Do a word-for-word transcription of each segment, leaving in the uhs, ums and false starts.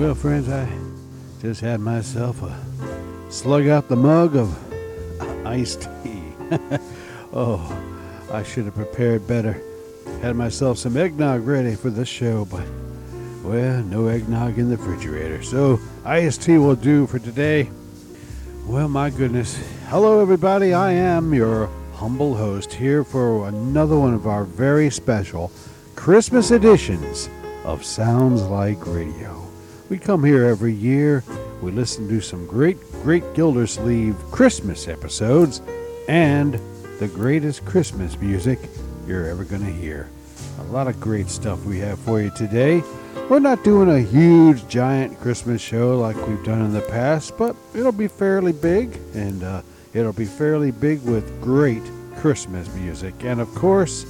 Well, friends, I just had myself a slug out the mug of iced tea. Oh, I should have prepared better. Had myself some eggnog ready for this show, but, well, no eggnog in the refrigerator. So iced tea will do for today. Well, my goodness. Hello, everybody. I am your humble host here for another one of our very special Christmas editions of Sounds Like Radio. We come here every year. We listen to some great, great Gildersleeve Christmas episodes and the greatest Christmas music you're ever going to hear. A lot of great stuff we have for you today. We're not doing a huge, giant Christmas show like we've done in the past, but it'll be fairly big, and uh, it'll be fairly big with great Christmas music. And, of course,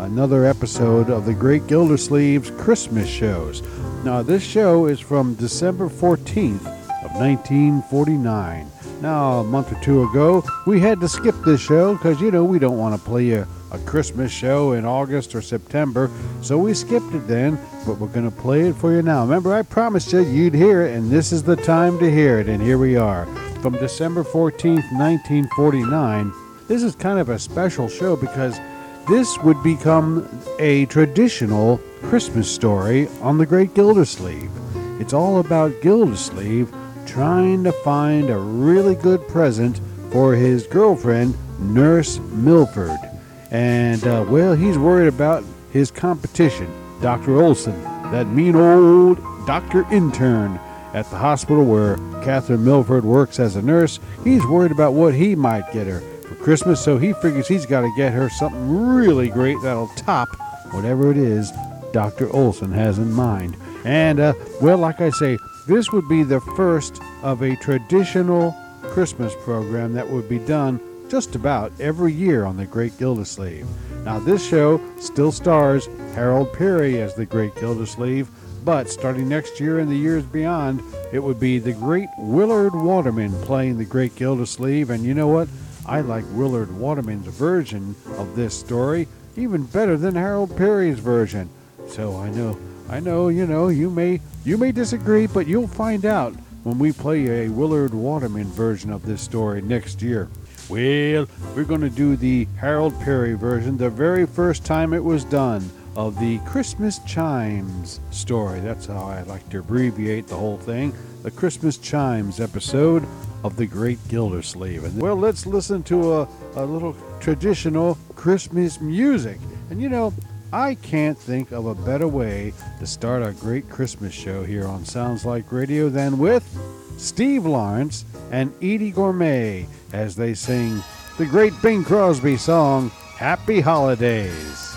another episode of The Great Gildersleeve's Christmas Shows. Now, this show is from December fourteenth of nineteen forty-nine. Now, a month or two ago, we had to skip this show because, you know, we don't want to play a, a Christmas show in August or September. So we skipped it then, but we're going to play it for you now. Remember, I promised you you'd hear it, and this is the time to hear it. And here we are from December fourteenth, nineteen forty-nine. This is kind of a special show because this would become a traditional Christmas story on The Great Gildersleeve. It's all about Gildersleeve trying to find a really good present for his girlfriend, Nurse Milford. And, uh, well, he's worried about his competition, Doctor Olson, that mean old doctor intern at the hospital where Catherine Milford works as a nurse. He's worried about what he might get her Christmas, so he figures he's got to get her something really great that'll top whatever it is Doctor Olson has in mind. And, uh, well, like I say, this would be the first of a traditional Christmas program that would be done just about every year on The Great Gildersleeve. Now, this show still stars Harold Peary as The Great Gildersleeve, but starting next year and the years beyond, it would be the great Willard Waterman playing The Great Gildersleeve, and you know what? I like Willard Waterman's version of this story even better than Harold Peary's version. So I know, I know, you know, you may you may disagree, but you'll find out when we play a Willard Waterman version of this story next year. Well, we're going to do the Harold Peary version, the very first time it was done, of the Christmas Chimes story. That's how I like to abbreviate the whole thing, the Christmas Chimes episode of The Great Gildersleeve. And well, let's listen to a, a little traditional Christmas music. And you know, I can't think of a better way to start a great Christmas show here on Sounds Like Radio than with Steve Lawrence and Eydie Gormé as they sing the great Bing Crosby song, Happy Holidays.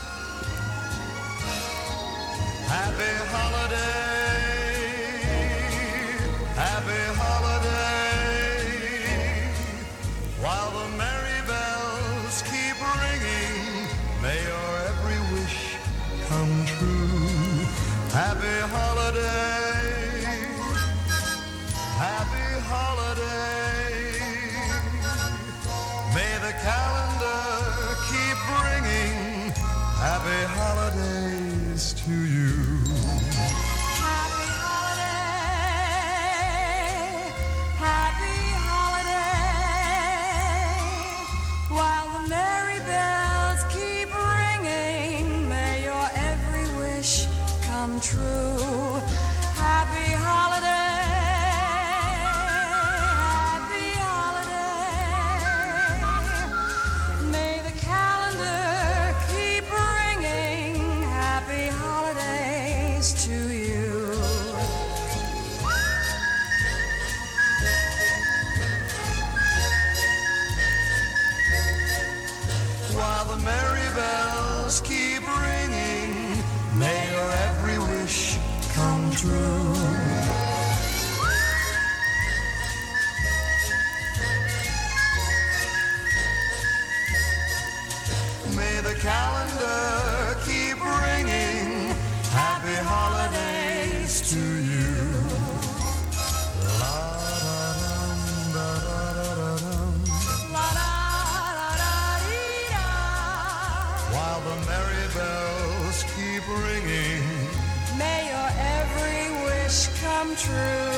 come true.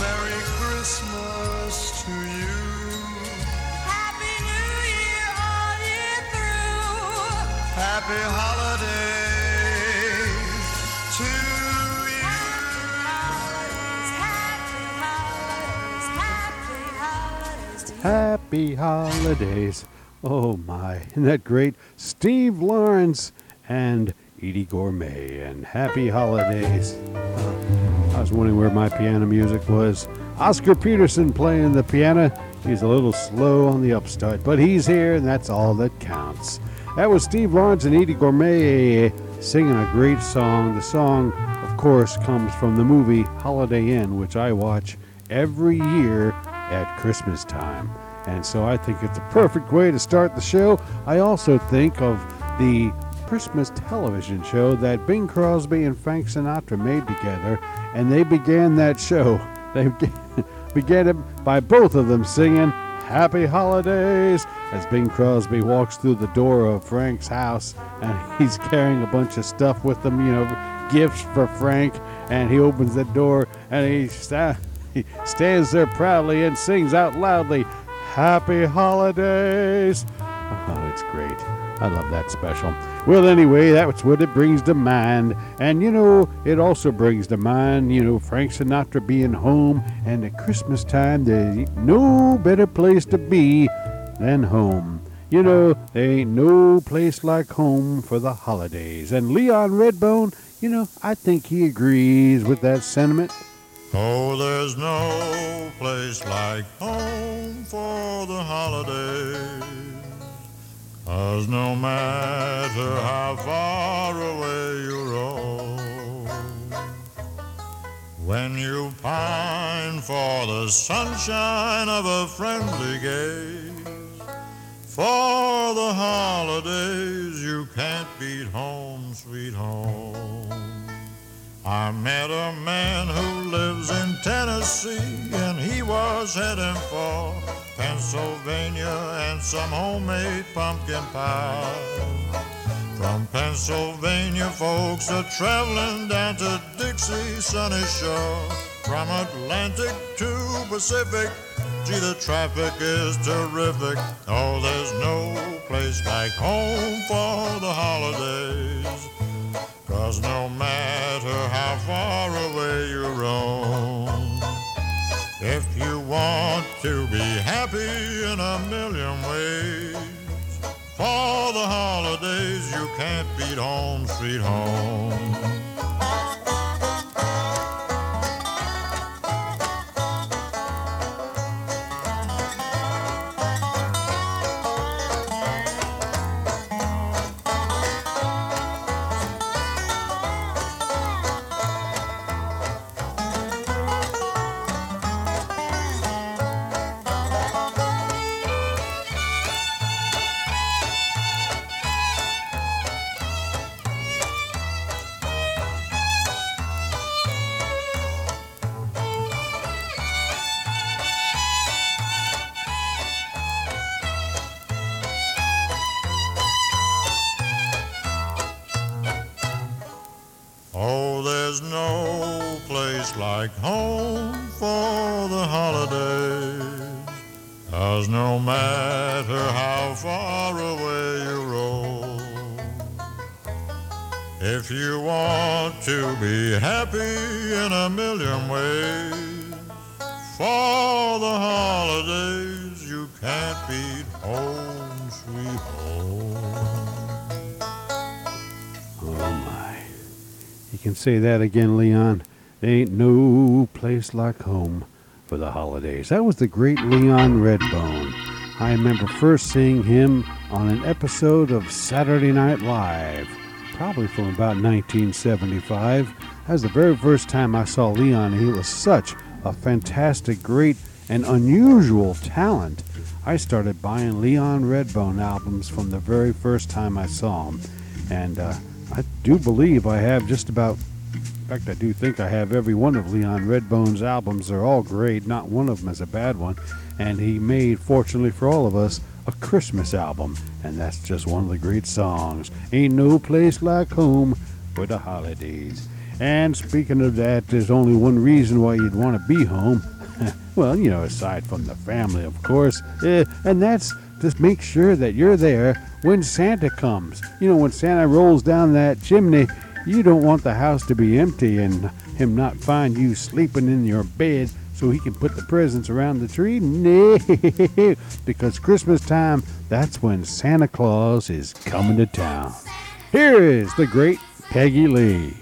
Merry Christmas to you. Happy New Year all year through. Happy holidays to you. Happy holidays, happy holidays, happy holidays. Happy holidays. Oh my, isn't that great? Steve Lawrence and Eydie Gormé and Happy Holidays. Uh, I was wondering where my piano music was. Oscar Peterson playing the piano. He's a little slow on the upstart, but he's here and that's all that counts. That was Steve Lawrence and Eydie Gormé singing a great song. The song, of course, comes from the movie Holiday Inn, which I watch every year at Christmas time. And so I think it's a perfect way to start the show. I also think of the Christmas television show that Bing Crosby and Frank Sinatra made together, and they began that show. They began it by both of them singing Happy Holidays as Bing Crosby walks through the door of Frank's house, and he's carrying a bunch of stuff with him, you know, gifts for Frank, and he opens the door, and he, st- he stands there proudly and sings out loudly, Happy Holidays. Oh, it's great. I love that special. Well, anyway, that's what it brings to mind. And, you know, it also brings to mind, you know, Frank Sinatra being home. And at Christmas time, there ain't no better place to be than home. You know, there ain't no place like home for the holidays. And Leon Redbone, you know, I think he agrees with that sentiment. Oh, there's no place like home for the holidays, 'cause no matter how far away you roam, when you pine for the sunshine of a friendly gaze, for the holidays you can't beat home, sweet home. I met a man who lives in Tennessee, and he was heading for Pennsylvania and some homemade pumpkin pie. From Pennsylvania, folks are traveling down to Dixie's sunny shore. From Atlantic to Pacific, gee, the traffic is terrific. Oh, there's no place like home for the holidays, 'cause no matter how far away you roam, if you want to be happy in a million ways, for the holidays you can't beat home, sweet home. Like home for the holidays, 'cause no matter how far away you roam, if you want to be happy in a million ways, for the holidays you can't beat home, sweet home. Oh my, you can say that again, Leon. There ain't no place like home for the holidays. That was the great Leon Redbone. I remember first seeing him on an episode of Saturday Night Live, probably from about nineteen seventy-five. That was the very first time I saw Leon. He was such a fantastic, great, and unusual talent. I started buying Leon Redbone albums from the very first time I saw him. And uh, I do believe I have just about... In fact, I do think I have every one of Leon Redbone's albums. They're all great. Not one of them is a bad one. And he made, fortunately for all of us, a Christmas album. And that's just one of the great songs. Ain't no place like home for the holidays. And speaking of that, there's only one reason why you'd want to be home. Well, you know, aside from the family, of course. Uh, and that's to make sure that you're there when Santa comes. You know, when Santa rolls down that chimney, you don't want the house to be empty and him not find you sleeping in your bed so he can put the presents around the tree. No, because Christmas time, that's when Santa Claus is coming to town. Here is the great Peggy Lee.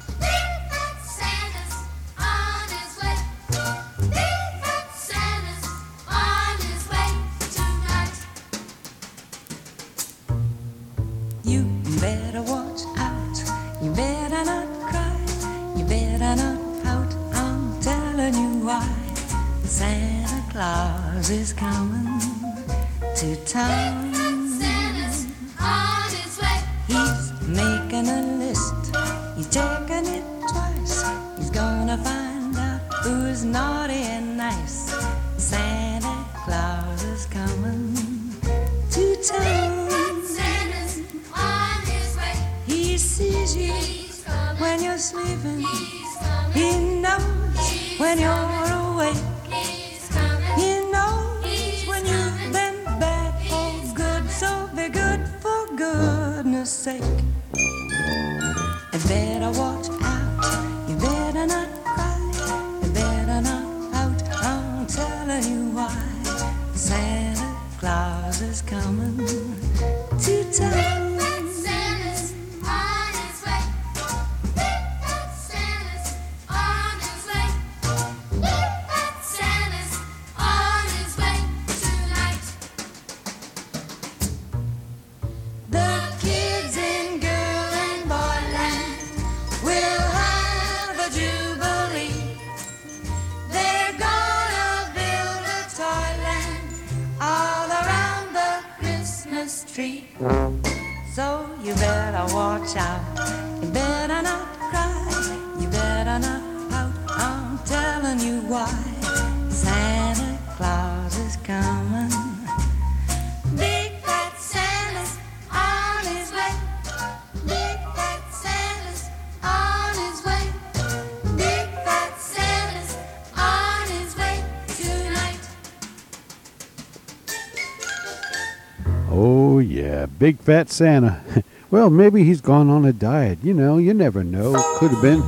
Big Fat Santa. Well, maybe he's gone on a diet. You know, you never know. Could have been.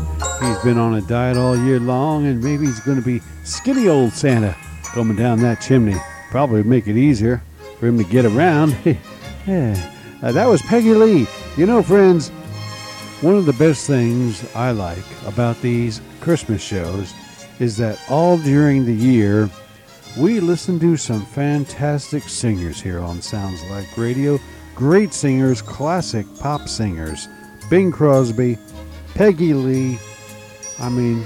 He's been on a diet all year long, and maybe he's going to be skinny old Santa coming down that chimney. Probably make it easier for him to get around. Yeah. Uh, that was Peggy Lee. You know, friends, one of the best things I like about these Christmas shows is that all during the year, we listen to some fantastic singers here on Sounds Like Radio. Great singers, classic pop singers. Bing Crosby, Peggy Lee. I mean,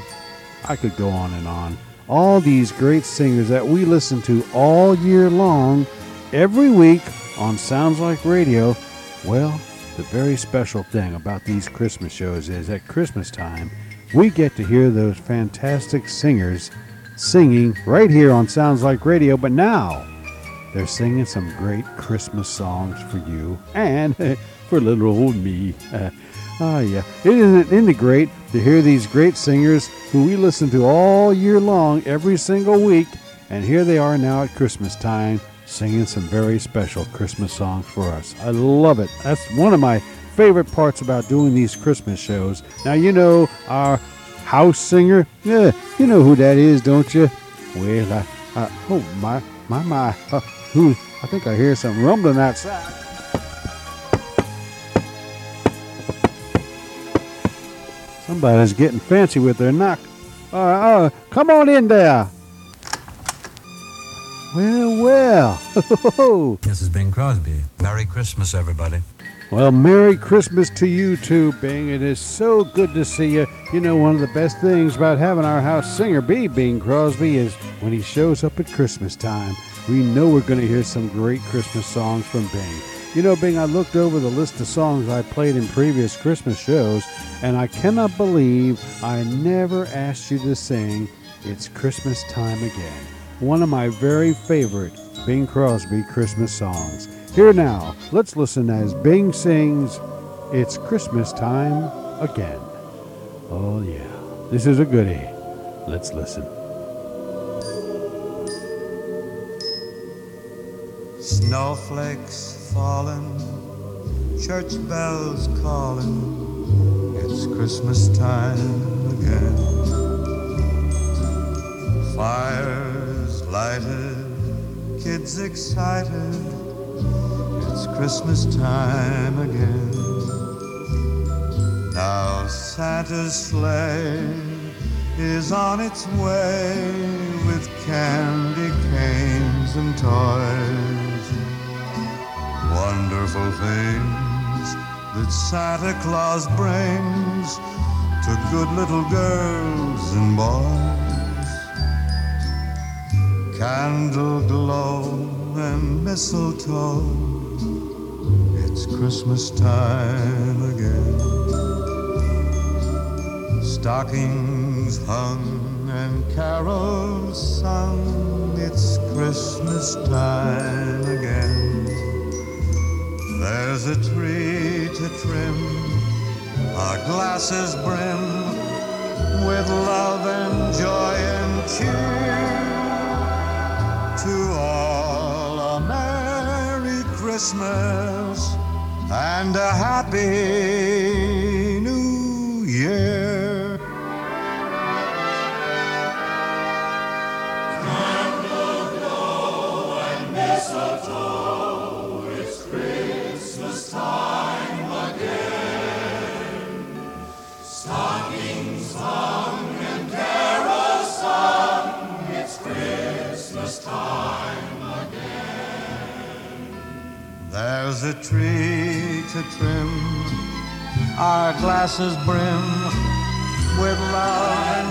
I could go on and on. All these great singers that we listen to all year long, every week on Sounds Like Radio. Well, the very special thing about these Christmas shows is at Christmas time, we get to hear those fantastic singers singing right here on Sounds Like Radio. But now, they're singing some great Christmas songs for you and for little old me. Uh, oh, yeah. Isn't it great to hear these great singers who we listen to all year long, every single week? And here they are now at Christmas time singing some very special Christmas songs for us. I love it. That's one of my favorite parts about doing these Christmas shows. Now, you know our house singer. Yeah, you know who that is, don't you? Well, I, I, oh, my, my, my. Uh, I think I hear something rumbling outside. Somebody's getting fancy with their knock. Uh, uh, come on in there. Well, well. This is Bing Crosby. Merry Christmas, everybody. Well, Merry Christmas to you too, Bing. It is so good to see you. You know, one of the best things about having our house singer be Bing Crosby is when he shows up at Christmas time. We know we're going to hear some great Christmas songs from Bing. You know, Bing, I looked over the list of songs I played in previous Christmas shows, and I cannot believe I never asked you to sing It's Christmas Time Again, one of my very favorite Bing Crosby Christmas songs. Here now, let's listen as Bing sings It's Christmas Time Again. Oh, yeah. This is a goodie. Let's listen. Snowflakes falling, church bells calling, it's Christmas time again. Fires lighted, kids excited, it's Christmas time again. Now Santa's sleigh is on its way with candy canes and toys. Wonderful things that Santa Claus brings to good little girls and boys. Candle glow and mistletoe, it's Christmas time again. Stockings hung and carols sung, it's Christmas time again. There's a tree to trim, our glasses brim, with love and joy and cheer. To all a Merry Christmas and a Happy New Year. There's a tree to trim, our glasses brim, with love and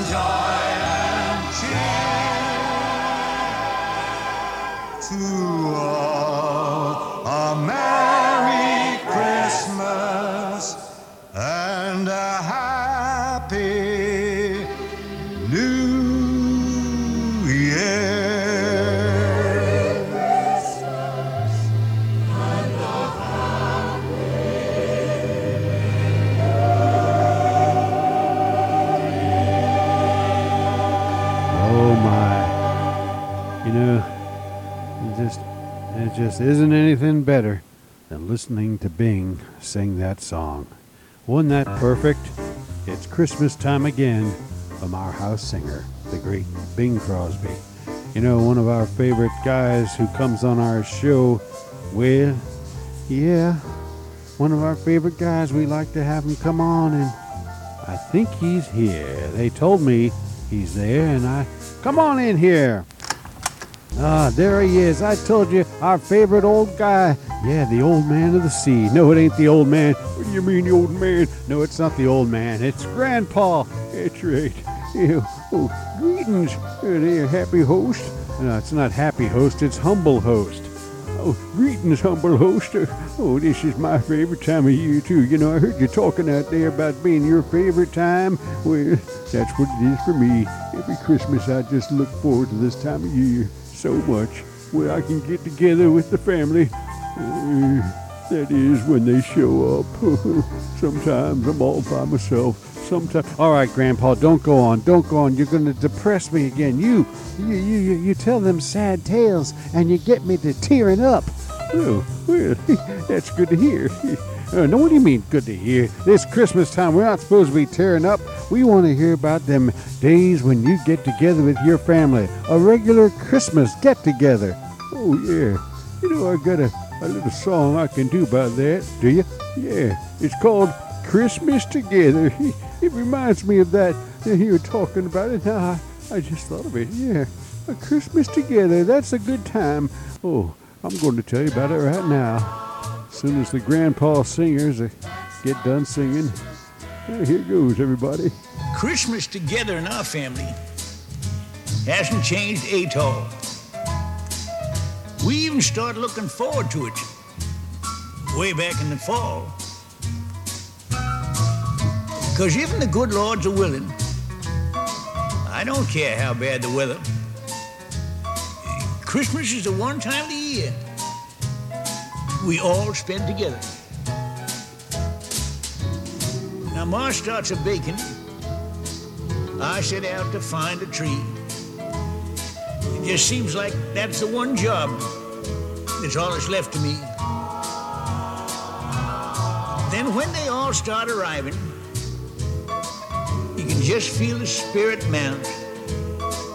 joy and cheer. To all a Merry Christmas and a Happy New Year. It just isn't anything better than listening to Bing sing that song. Wasn't that perfect? It's Christmas time again from our house singer, the great Bing Crosby. You know, one of our favorite guys who comes on our show. Well, yeah, one of our favorite guys. We like to have him come on, and I think he's here. They told me he's there, and I... Come on in here! Ah, there he is. I told you, our favorite old guy. Yeah, the old man of the sea. No, it ain't the old man. What do you mean, the old man? No, it's not the old man. It's Grandpa. That's right. Yeah. Oh, greetings, there, happy host. No, it's not happy host. It's humble host. Oh, greetings, humble host. Oh, this is my favorite time of year, too. You know, I heard you talking out there about being your favorite time. Well, that's what it is for me. Every Christmas, I just look forward to this time of year so much, where I can get together with the family. Uh, that is when they show up. Sometimes I'm all by myself. Sometimes. All right, Grandpa, don't go on. Don't go on. You're going to depress me again. You, you, you, you tell them sad tales, and you get me to tearing up. Oh, well, that's good to hear. Uh, no, what do you mean good to hear? This Christmas time, we're not supposed to be tearing up. We want to hear about them days when you get together with your family. A regular Christmas get-together. Oh, yeah. You know, I got a, a little song I can do about that, do you? Yeah. It's called Christmas Together. It reminds me of that. You were talking about it. Now I, I just thought of it. Yeah. A Christmas Together. That's a good time. Oh, I'm going to tell you about it right now. As soon as the grandpa singers get done singing, here goes, everybody. Christmas together in our family hasn't changed at all. We even start looking forward to it way back in the fall. Because even the good lords are willing, I don't care how bad the weather, Christmas is the one time of the year we all spend together. Now, Ma starts a baking, I set out to find a tree. It just seems like that's the one job that's all that's left to me. Then when they all start arriving, you can just feel the spirit mount.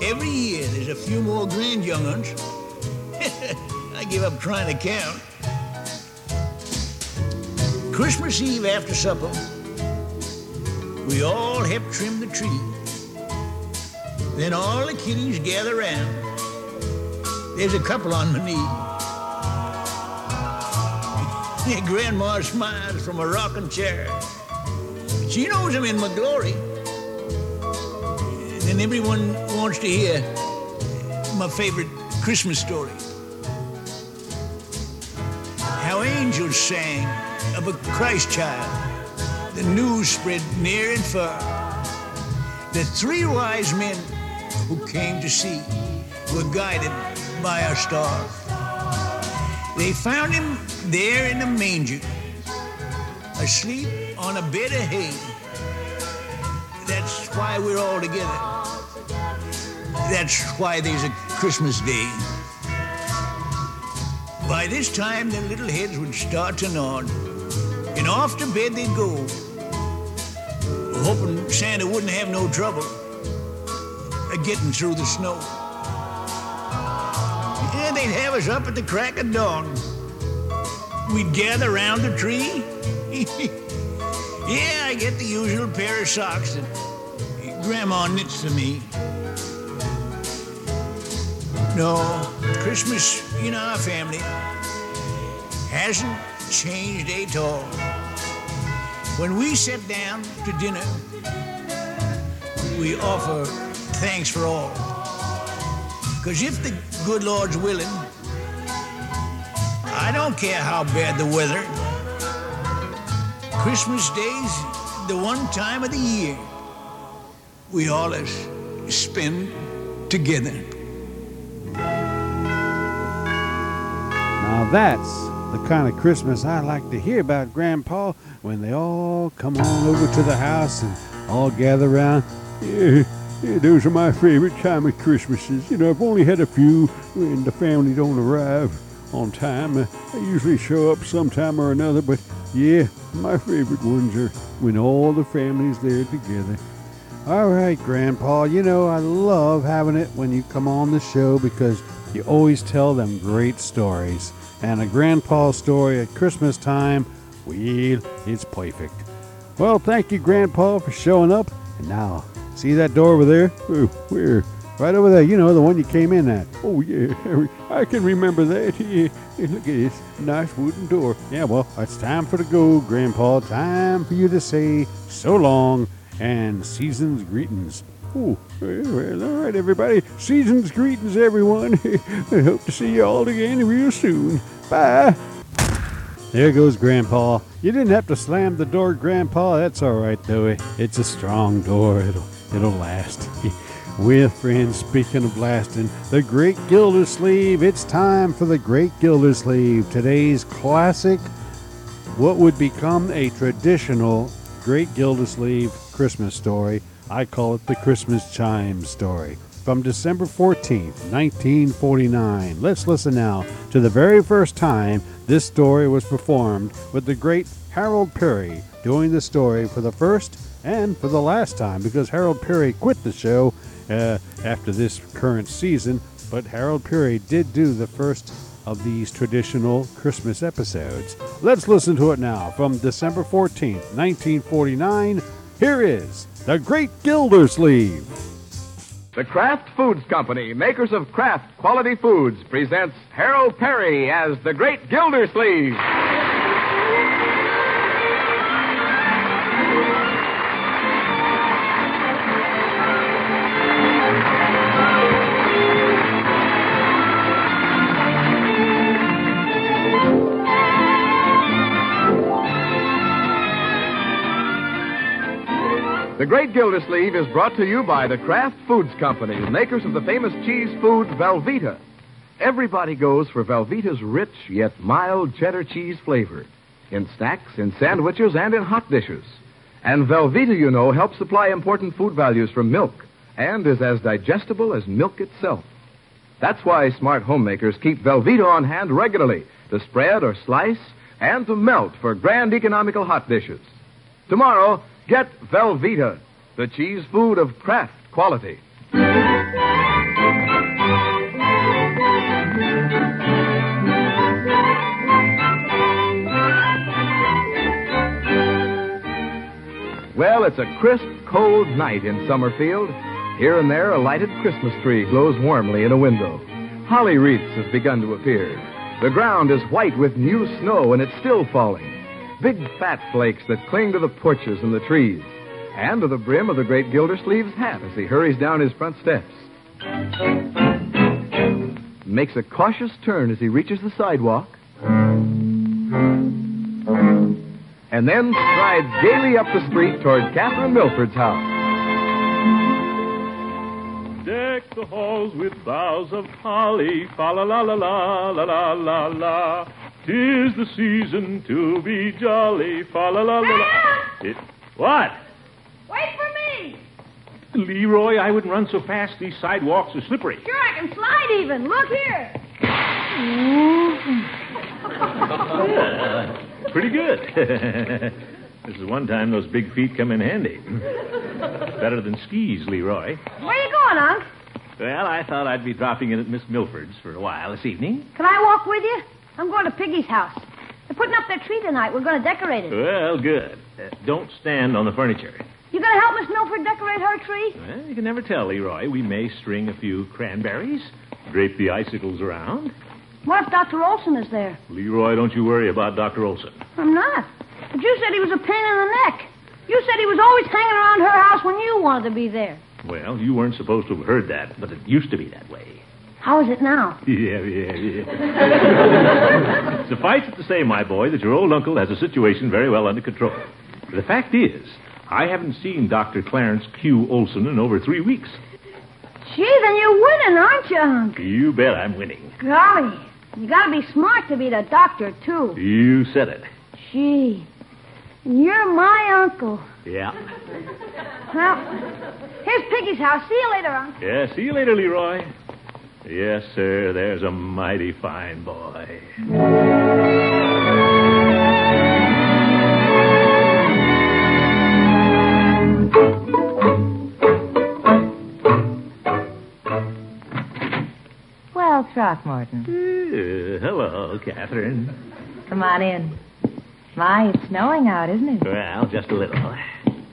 Every year there's a few more grand young uns. I give up trying to count. Christmas Eve after supper, we all help trim the tree. Then all the kiddies gather round. There's a couple on my knee. Yeah, Grandma smiles from a rocking chair. She knows I'm in my glory. And everyone wants to hear my favorite Christmas story. How angels sang of a Christ child. The news spread near and far. The three wise men who came to see were guided by a star. They found him there in the manger, asleep on a bed of hay. That's why we're all together. That's why there's a Christmas day. By this time, their little heads would start to nod, and off to bed they'd go, hoping Santa wouldn't have no trouble getting through the snow. Yeah, they'd have us up at the crack of dawn. We'd gather round the tree. Yeah, I get the usual pair of socks that Grandma knits for me. No, Christmas in our family hasn't changed at all. When we sit down to dinner, we offer thanks for all. Because if the good Lord's willing, I don't care how bad the weather, Christmas Day's the one time of the year we always spend together. Now that's the kind of Christmas I like to hear about, Grandpa, when they all come on over to the house and all gather around. Yeah, yeah, those are my favorite time of Christmases. You know, I've only had a few when the family don't arrive on time. They usually show up sometime or another, but yeah, my favorite ones are when all the family's there together. All right, Grandpa, you know, I love having it when you come on the show because you always tell them great stories. And a Grandpa story at Christmas time, well, it's perfect. Well, thank you, Grandpa, for showing up. And now, see that door over there? Oh, where? Right over there, you know, the one you came in at. Oh, yeah, Harry, I can remember that. Yeah. Hey, look at this nice wooden door. Yeah, well, it's time for the go, Grandpa. Time for you to say so long and season's greetings. Oh, well, all right, everybody. Season's greetings, everyone. I hope to see you all again real soon. Bye. There goes Grandpa. You didn't have to slam the door, Grandpa. That's all right, though. It's a strong door. It'll, it'll last. Well, friends, speaking of lasting, The Great Gildersleeve. It's time for The Great Gildersleeve, today's classic, what would become a traditional Great Gildersleeve Christmas story. I call it the Christmas Chime story. From December fourteenth, nineteen forty-nine. Let's listen now to the very first time this story was performed with the great Harold Peary doing the story for the first and for the last time, because Harold Peary quit the show Uh, after this current season, but Harold Peary did do the first of these traditional Christmas episodes. Let's listen to it now from December fourteenth, nineteen forty-nine. Here is The Great Gildersleeve. The Kraft Foods Company, makers of Kraft Quality Foods, presents Harold Peary as The Great Gildersleeve. The Great Gildersleeve is brought to you by the Kraft Foods Company, makers of the famous cheese food Velveeta. Everybody goes for Velveeta's rich yet mild cheddar cheese flavor in snacks, in sandwiches, and in hot dishes. And Velveeta, you know, helps supply important food values from milk and is as digestible as milk itself. That's why smart homemakers keep Velveeta on hand regularly to spread or slice and to melt for grand economical hot dishes. Tomorrow, get Velveeta, the cheese food of Kraft quality. Well, it's a crisp, cold night in Summerfield. Here and there, a lighted Christmas tree glows warmly in a window. Holly wreaths have begun to appear. The ground is white with new snow, and it's still falling. Big fat flakes that cling to the porches and the trees, and to the brim of the great Gildersleeve's hat as he hurries down his front steps. Makes a cautious turn as he reaches the sidewalk, and then strides gaily up the street toward Catherine Milford's house. Deck the halls with boughs of holly, fa la la la la la la la. 'Tis the season to be jolly, fa la la la la. It, what? Wait for me! Leroy, I wouldn't run so fast. These sidewalks are slippery. Sure, I can slide even. Look here. Mm-hmm. Pretty good. This is one time those big feet come in handy. Better than skis, Leroy. Where are you going, Unc? Well, I thought I'd be dropping in at Miss Milford's for a while this evening. Can I walk with you? I'm going to Piggy's house. They're putting up their tree tonight. We're going to decorate it. Well, good. Uh, don't stand on the furniture. You going to help Miss Milford decorate her tree? Well, you can never tell, Leroy. We may string a few cranberries, drape the icicles around. What if Doctor Olson is there? Leroy, don't you worry about Doctor Olson. I'm not. But you said he was a pain in the neck. You said he was always hanging around her house when you wanted to be there. Well, you weren't supposed to have heard that, but it used to be that way. How is it now? Yeah, yeah, yeah. Suffice it to say, my boy, that your old uncle has a situation very well under control. The fact is, I haven't seen Doctor Clarence Q. Olson in over three weeks. Gee, then you're winning, aren't you, Unc? You bet I'm winning. Golly. You gotta be smart to be the doctor, too. You said it. Gee. You're my uncle. Yeah. Well, here's Piggy's house. See you later, Unc. Yeah, see you later, Leroy. Yes, sir, there's a mighty fine boy. Well, Throckmorton. Uh, hello, Catherine. Come on in. My, it's snowing out, isn't it? Well, just a little.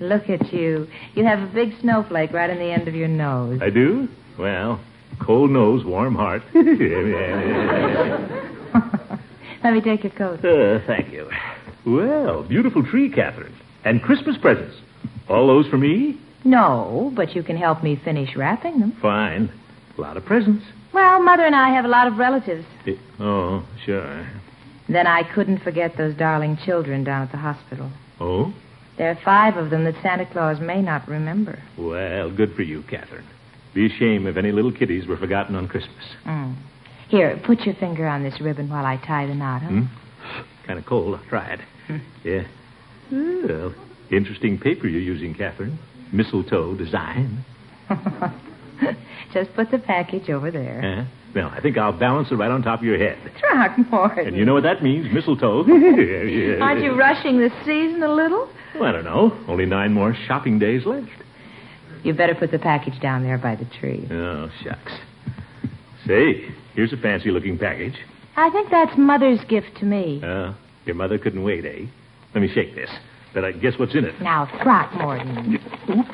Look at you. You have a big snowflake right in the end of your nose. I do? Well, cold nose, warm heart. Let me take your coat. Uh, thank you. Well, beautiful tree, Catherine. And Christmas presents. All those for me? No, but you can help me finish wrapping them. Fine. A lot of presents. Well, Mother and I have a lot of relatives. It, oh, sure. Then I couldn't forget those darling children down at the hospital. Oh? There are five of them that Santa Claus may not remember. Well, good for you, Catherine. Be a shame if any little kiddies were forgotten on Christmas. Mm. Here, put your finger on this ribbon while I tie the knot, huh? Mm? Kind of cold. I'll try it. Yeah. Well, interesting paper you're using, Catherine. Mistletoe design. Just put the package over there. Huh? Well, I think I'll balance it right on top of your head. Throckmorton. And you know what that means, mistletoe. Yeah. Aren't you rushing the season a little? Well, I don't know. Only nine more shopping days left. You better put the package down there by the tree. Oh, shucks. Say, here's a fancy-looking package. I think that's Mother's gift to me. Uh, your mother couldn't wait, eh? Let me shake this. Then I guess what's in it. Now, Throckmorton. Oop.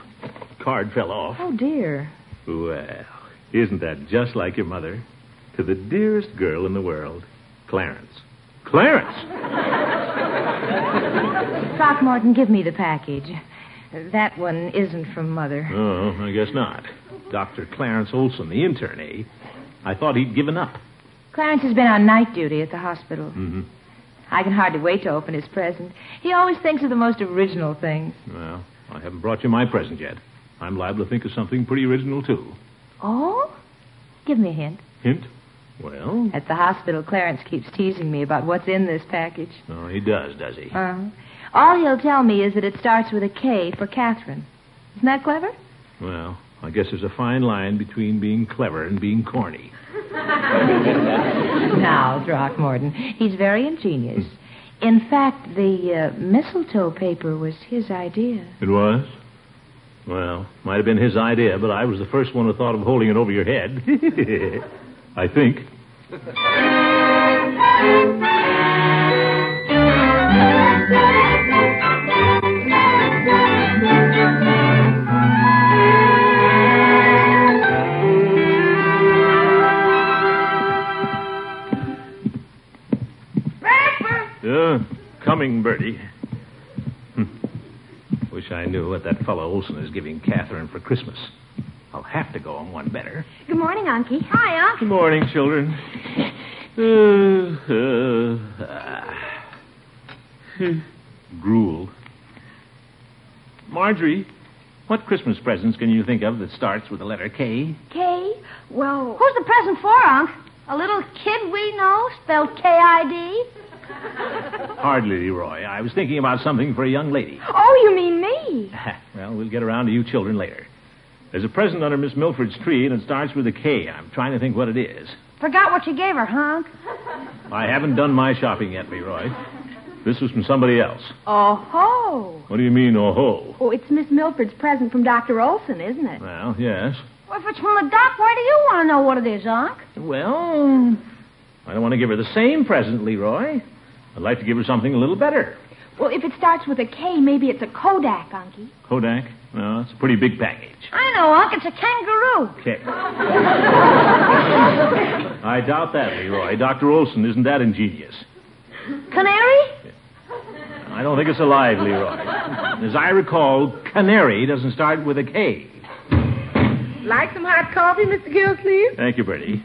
Card fell off. Oh, dear. Well, isn't that just like your mother? To the dearest girl in the world, Clarence. Clarence! Throckmorton, give me the package. That one isn't from Mother. Oh, I guess not. Doctor Clarence Olson, the intern, eh? I thought he'd given up. Clarence has been on night duty at the hospital. Mm-hmm. I can hardly wait to open his present. He always thinks of the most original things. Well, I haven't brought you my present yet. I'm liable to think of something pretty original, too. Oh? Give me a hint. Hint? Well? At the hospital, Clarence keeps teasing me about what's in this package. Oh, he does, does he? Uh-huh. All he'll tell me is that it starts with a K for Catherine. Isn't that clever? Well, I guess there's a fine line between being clever and being corny. Now, Throckmorton, he's very ingenious. In fact, the uh, mistletoe paper was his idea. It was? Well, might have been his idea, but I was the first one who thought of holding it over your head. I think. Uh, coming, Bertie. Wish I knew what that fellow Olson is giving Catherine for Christmas. I'll have to go on one better. Good morning, Unky. Hi, Unc. Good morning, children. Uh, uh, uh. Gruel. Marjorie, what Christmas presents can you think of that starts with the letter K? K? Well, who's the present for, Unc? A little kid we know, spelled K I D? Hardly, Leroy. I was thinking about something for a young lady. Oh, you mean me? Well, we'll get around to you children later. There's a present under Miss Milford's tree, and it starts with a K. I'm trying to think what it is. Forgot what you gave her, Honk. I haven't done my shopping yet, Leroy. This was from somebody else. Oh-ho. What do you mean, oh-ho? Oh, it's Miss Milford's present from Doctor Olson, isn't it? Well, yes. Well, if it's from the doc, why do you want to know what it is, Honk? Well, I don't want to give her the same present, Leroy. I'd like to give her something a little better. Well, if it starts with a K, maybe it's a Kodak, Unky. Kodak? No, it's a pretty big package. I know, Unc. It's a kangaroo. Okay. I doubt that, Leroy. Doctor Olson isn't that ingenious. Canary? I don't think it's alive, Leroy. As I recall, canary doesn't start with a K. Like some hot coffee, Mister Gildersleeve? Thank you, Bertie.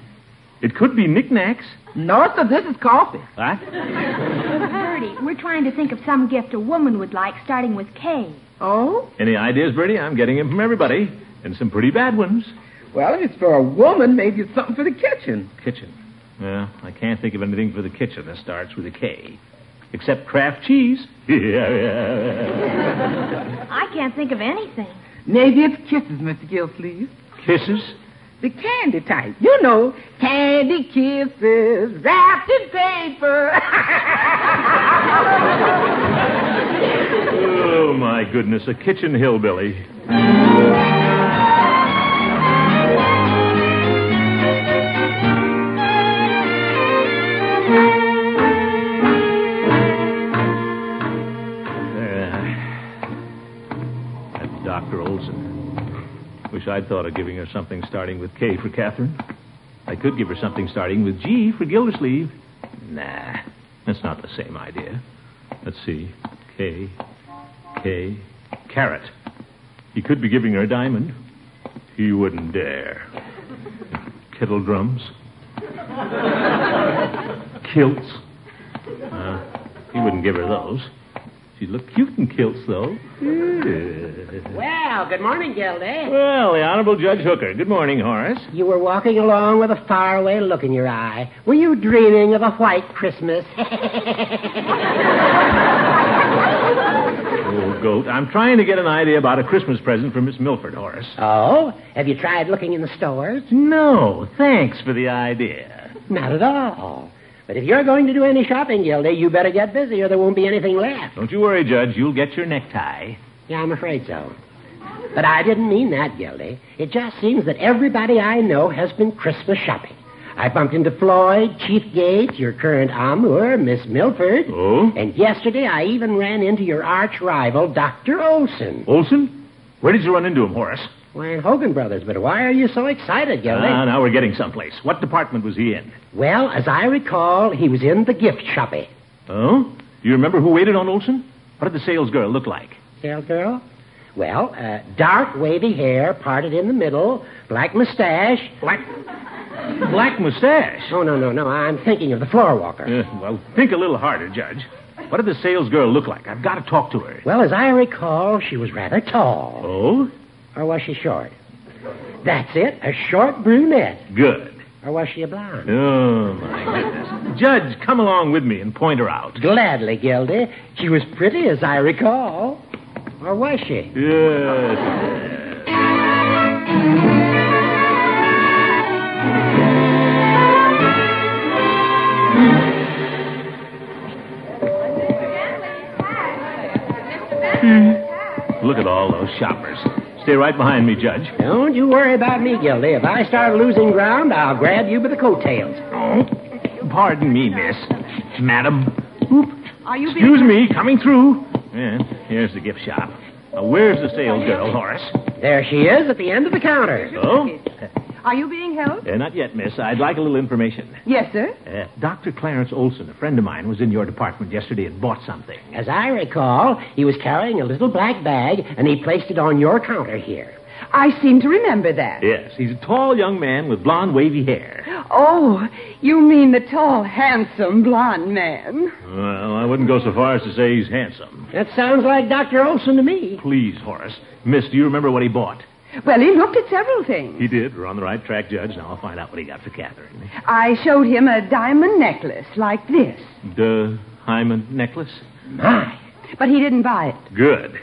It could be knickknacks. No, sir, this is coffee. What? Bertie, we're trying to think of some gift a woman would like starting with K. Oh? Any ideas, Bertie? I'm getting them from everybody, and some pretty bad ones. Well, if it's for a woman, maybe it's something for the kitchen. Kitchen? Well, I can't think of anything for the kitchen that starts with a K. Except Kraft cheese. I can't think of anything. Maybe it's kisses, Mister Gildersleeve. Kisses? The candy type. You know, candy kisses wrapped in paper. Oh, my goodness, a kitchen hillbilly. There. That's Doctor Olson. Wish I'd thought of giving her something starting with K for Catherine. I could give her something starting with G for Gildersleeve. Nah, that's not the same idea. Let's see. K, K, carrot. He could be giving her a diamond. He wouldn't dare. Kettle drums. Kilts. Uh, he wouldn't give her those. She looked cute in kilts, though. Well, good morning, Gildy. Well, the Honorable Judge Hooker. Good morning, Horace. You were walking along with a faraway look in your eye. Were you dreaming of a white Christmas? Oh, goat. I'm trying to get an idea about a Christmas present for Miss Milford, Horace. Oh? Have you tried looking in the stores? No. Thanks for the idea. Not at all. But if you're going to do any shopping, Gildy, you better get busy or there won't be anything left. Don't you worry, Judge. You'll get your necktie. Yeah, I'm afraid so. But I didn't mean that, Gildy. It just seems that everybody I know has been Christmas shopping. I bumped into Floyd, Chief Gates, your current amour, Miss Milford. Oh? And yesterday I even ran into your arch rival, Doctor Olson. Olson? Where did you run into him, Horace? Why, in Hogan Brothers, but why are you so excited, Gildy? Ah, now we're getting someplace. What department was he in? Well, as I recall, he was in the gift shoppy. Oh? Do you remember who waited on Olson? What did the sales girl look like? Sales girl? Well, uh, dark, wavy hair, parted in the middle, black mustache. Black... black mustache? Oh, no, no, no. I'm thinking of the floor walker. Uh, well, think a little harder, Judge. What did the sales girl look like? I've got to talk to her. Well, as I recall, she was rather tall. Oh? Or was she short? That's it, a short brunette. Good. Or was she a blonde? Oh, my goodness. Judge, come along with me and point her out. Gladly, Gildy. She was pretty, as I recall. Or was she? Yes. Look at all those shoppers. Stay right behind me, Judge. Don't you worry about me, Gildy. If I start losing ground, I'll grab you by the coattails. Oh, pardon me, miss. Madam. Oop. Are you Excuse being... me, coming through. Yeah, here's the gift shop. Now, where's the sales girl, Horace? There she is at the end of the counter. Oh? Are you being helped? Uh, not yet, miss. I'd like a little information. Yes, sir? Uh, Doctor Clarence Olson, a friend of mine, was in your department yesterday and bought something. As I recall, he was carrying a little black bag, and he placed it on your counter here. I seem to remember that. Yes, he's a tall young man with blonde, wavy hair. Oh, you mean the tall, handsome, blonde man. Well, I wouldn't go so far as to say he's handsome. That sounds like Doctor Olson to me. Please, Horace. Miss, do you remember what he bought? Well, he looked at several things. He did. We're on the right track, Judge. Now I'll find out what he got for Catherine. I showed him a diamond necklace like this. The diamond necklace? My. But he didn't buy it. Good.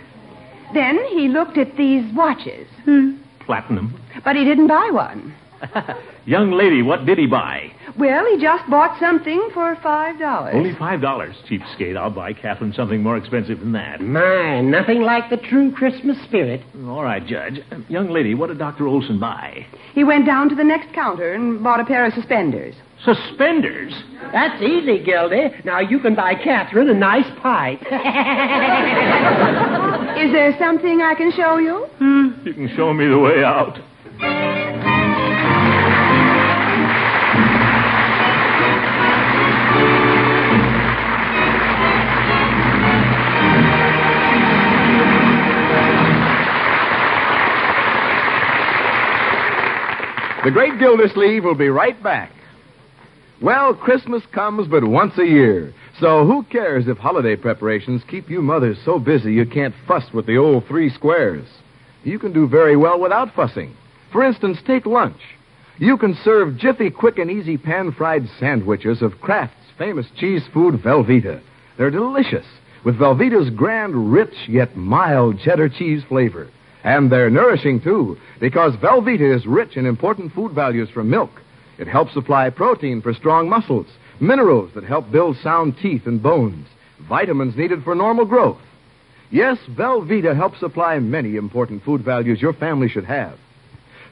Then he looked at these watches. Hmm. Platinum. But he didn't buy one. Young lady, what did he buy? Well, he just bought something for five dollars. Only five dollars, cheapskate. I'll buy Catherine something more expensive than that. My, nothing like the true Christmas spirit. All right, Judge. Young lady, what did Doctor Olson buy? He went down to the next counter and bought a pair of suspenders. Suspenders? That's easy, Gildy. Now you can buy Catherine a nice pipe. Is there something I can show you? Hmm, you can show me the way out. The Great Gildersleeve will be right back. Well, Christmas comes but once a year, so who cares if holiday preparations keep you mothers so busy you can't fuss with the old three squares? You can do very well without fussing. For instance, take lunch. You can serve jiffy, quick, and easy pan-fried sandwiches of Kraft's famous cheese food, Velveeta. They're delicious, with Velveeta's grand, rich, yet mild cheddar cheese flavor. And they're nourishing, too, because Velveeta is rich in important food values from milk. It helps supply protein for strong muscles, minerals that help build sound teeth and bones, vitamins needed for normal growth. Yes, Velveeta helps supply many important food values your family should have.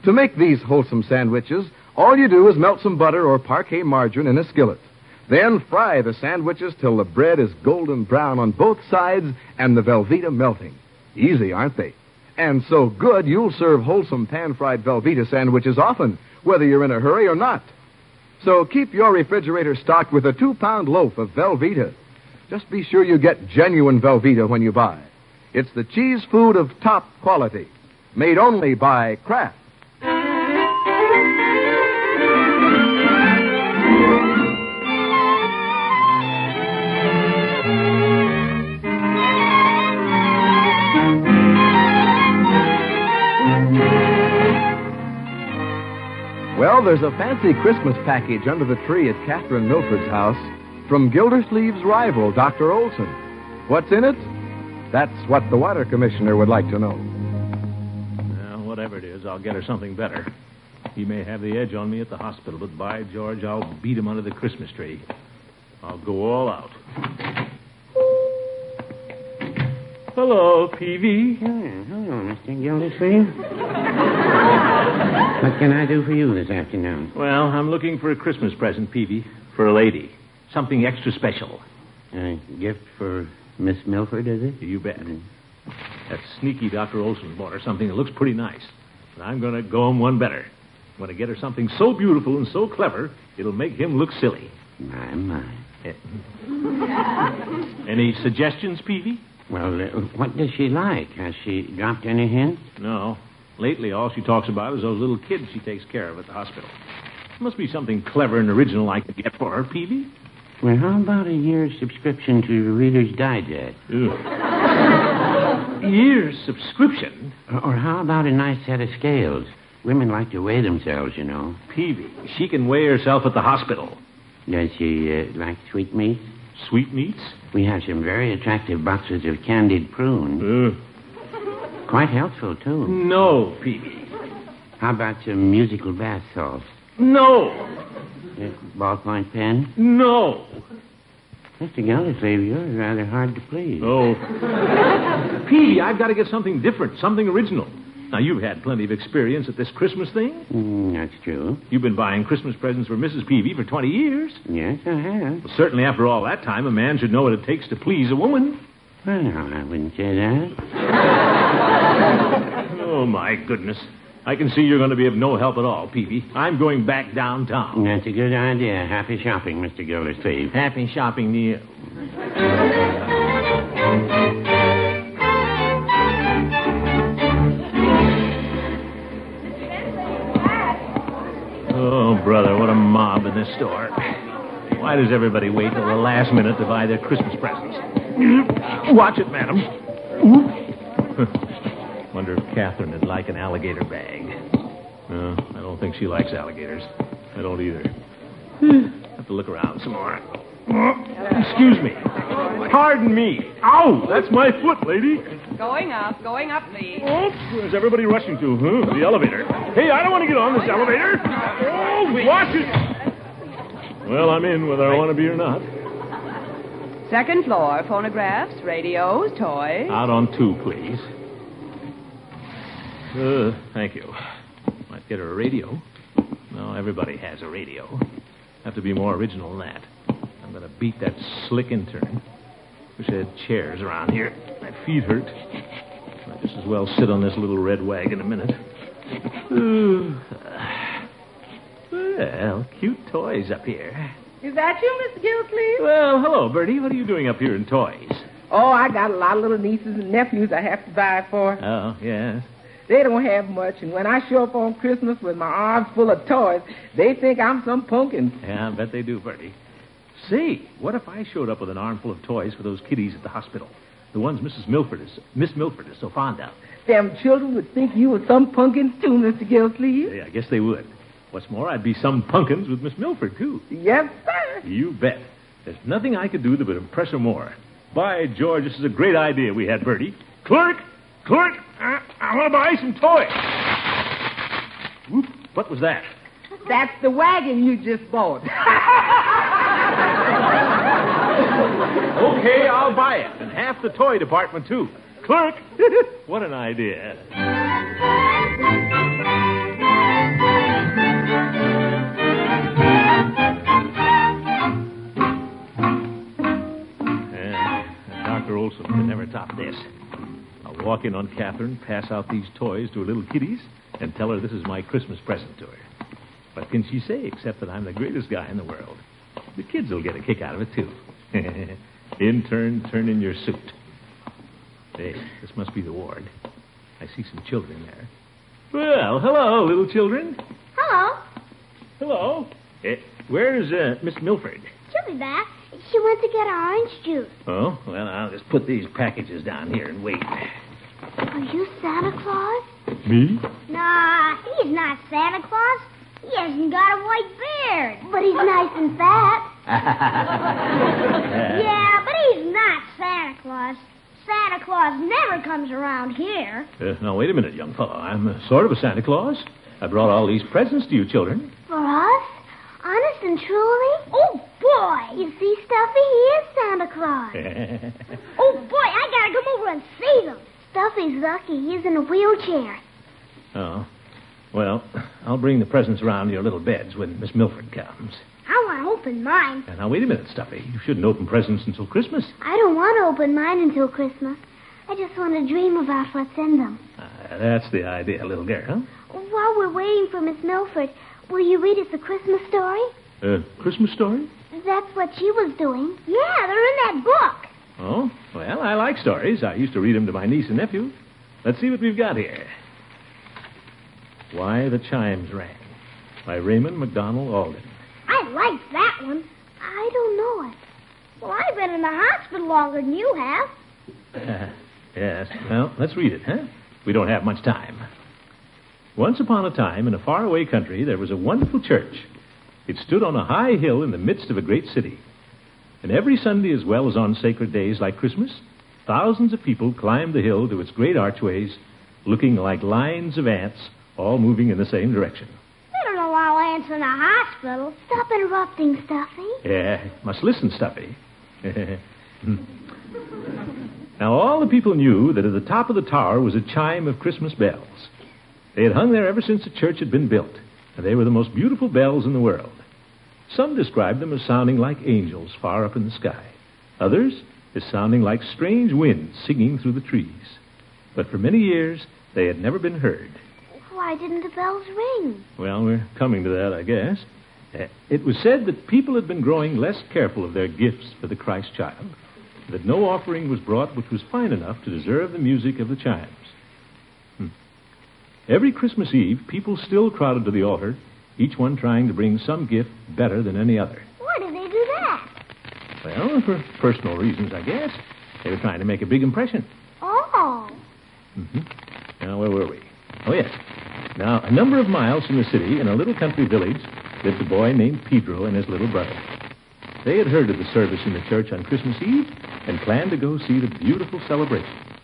To make these wholesome sandwiches, all you do is melt some butter or parquet margarine in a skillet. Then fry the sandwiches till the bread is golden brown on both sides and the Velveeta melting. Easy, aren't they? And so good, you'll serve wholesome pan-fried Velveeta sandwiches often, whether you're in a hurry or not. So keep your refrigerator stocked with a two-pound loaf of Velveeta. Just be sure you get genuine Velveeta when you buy. It's the cheese food of top quality, made only by Kraft. Well, there's a fancy Christmas package under the tree at Catherine Milford's house from Gildersleeve's rival, Doctor Olson. What's in it? That's what the water commissioner would like to know. Well, whatever it is, I'll get her something better. He may have the edge on me at the hospital, but by George, I'll beat him under the Christmas tree. I'll go all out. Hello, Peavy. Yeah, hello, Mister Gildersleeve. What can I do for you this afternoon? Well, I'm looking for a Christmas present, Peavy, for a lady. Something extra special. A gift for Miss Milford, is it? You bet. Mm. That sneaky Doctor Olson bought her something that looks pretty nice. And I'm going to go him one better. I'm going to get her something so beautiful and so clever, it'll make him look silly. My, my. Any suggestions, Peavy? Well, uh, what does she like? Has she dropped any hints? No. Lately, all she talks about is those little kids she takes care of at the hospital. Must be something clever and original I could get for her, Peavy. Well, how about a year's subscription to Reader's Digest? Year's subscription? Or how about a nice set of scales? Women like to weigh themselves, you know. Peavy, she can weigh herself at the hospital. Does she uh, like sweetmeats? Sweetmeats? We have some very attractive boxes of candied prunes. Uh. Quite helpful, too. No, Peavy. How about some musical bath salts? No. A ballpoint pen? No. Mister Gildersleeve, you're rather hard to please. Oh. Peavy, I've got to get something different, something original. Now, you've had plenty of experience at this Christmas thing. Mm, that's true. You've been buying Christmas presents for Missus Peavy for twenty years. Yes, I have. Well, certainly, after all that time, a man should know what it takes to please a woman. Well, no, I wouldn't say that. Oh, my goodness. I can see you're going to be of no help at all, Peavy. I'm going back downtown. That's a good idea. Happy shopping, Mister Gildersleeve. Happy shopping to you. Oh, brother, what a mob in this store. Why does everybody wait till the last minute to buy their Christmas presents? Watch it, madam. Wonder if Catherine would like an alligator bag. No, I don't think she likes alligators. I don't either. Have to look around some more. Excuse me. Pardon me. Ow, that's my foot, lady. Going up, going up, please. Oh, where's everybody rushing to? Huh? The elevator. Hey, I don't want to get on this elevator. Oh, watch it. Well, I'm in whether I want to be or not. Second floor, phonographs, radios, toys. Out on two, please. Uh, thank you. Might get her a radio. No, everybody has a radio. Have to be more original than that. I'm going to beat that slick intern. Wish I had chairs around here. My feet hurt. Might just as well sit on this little red wagon a minute. Uh, well, cute toys up here. Is that you, Mister Gildersleeve? Well, hello, Bertie. What are you doing up here in toys? Oh, I got a lot of little nieces and nephews I have to buy for. Oh, yes. They don't have much, and when I show up on Christmas with my arms full of toys, they think I'm some pumpkin. Yeah, I bet they do, Bertie. Say, what if I showed up with an armful of toys for those kiddies at the hospital? The ones Missus Milford is Miss Milford is so fond of. Them children would think you were some pumpkins too, Mister Gildersleeve. Yeah, I guess they would. What's more, I'd be some pumpkins with Miss Milford, too. Yes, sir. You bet. There's nothing I could do that would impress her more. By George, this is a great idea we had, Bertie. Clerk! Clerk, I, I want to buy some toys. Whoop, what was that? That's the wagon you just bought. Okay, I'll buy it. And half the toy department, too. Clerk, what an idea. Yeah, Doctor Olson can never top this. I'll walk in on Catherine, pass out these toys to her little kiddies, and tell her this is my Christmas present to her. What can she say except that I'm the greatest guy in the world? The kids will get a kick out of it, too. Intern, turn in your suit. Hey, this must be the ward. I see some children there. Well, hello, little children. Hello. Hello. Uh, where's uh, Miss Milford? She'll be back. She went to get our orange juice. Oh, well, I'll just put these packages down here and wait. Are you Santa Claus? Me? Nah, he's not Santa Claus. He hasn't got a white beard. But he's nice and fat. Yeah, but he's not Santa Claus. Santa Claus never comes around here. Uh, now, wait a minute, young fellow. I'm uh, sort of a Santa Claus. I brought all these presents to you children. For us? Honest and truly? Oh, boy. You see, Stuffy, he is Santa Claus. Oh, boy, I gotta come over and see them. Stuffy's lucky he's in a wheelchair. Oh. Well, I'll bring the presents around to your little beds when Miss Milford comes. I want to open mine. Now, wait a minute, Stuffy. You shouldn't open presents until Christmas. I don't want to open mine until Christmas. I just want to dream about what's in them. Uh, that's the idea, little girl. While we're waiting for Miss Milford, will you read us a Christmas story? A uh, Christmas story? That's what she was doing. Yeah, they're in that book. Oh, well, I like stories. I used to read them to my niece and nephew. Let's see what we've got here. Why the Chimes Rang by Raymond MacDonald Alden. I like that one. I don't know it. Well, I've been in the hospital longer than you have. Uh, yes. Well, let's read it, huh? We don't have much time. Once upon a time, in a faraway country, there was a wonderful church. It stood on a high hill in the midst of a great city. And every Sunday, as well as on sacred days like Christmas, thousands of people climbed the hill to its great archways, looking like lines of ants, all moving in the same direction. I don't know how ants in a hospital. Stop interrupting, Stuffy. Yeah, must listen, Stuffy. Now, all the people knew that at the top of the tower was a chime of Christmas bells. They had hung there ever since the church had been built, and they were the most beautiful bells in the world. Some described them as sounding like angels far up in the sky. Others as sounding like strange winds singing through the trees. But for many years, they had never been heard. Why didn't the bells ring? Well, we're coming to that, I guess. Uh, it was said that people had been growing less careful of their gifts for the Christ child, that no offering was brought which was fine enough to deserve the music of the chimes. Hmm. Every Christmas Eve, people still crowded to the altar, each one trying to bring some gift better than any other. Why did they do that? Well, for personal reasons, I guess. They were trying to make a big impression. Oh. Mm-hmm. Now, where were we? Oh, yes. Now, a number of miles from the city, in a little country village, lived a boy named Pedro and his little brother. They had heard of the service in the church on Christmas Eve and planned to go see the beautiful celebration.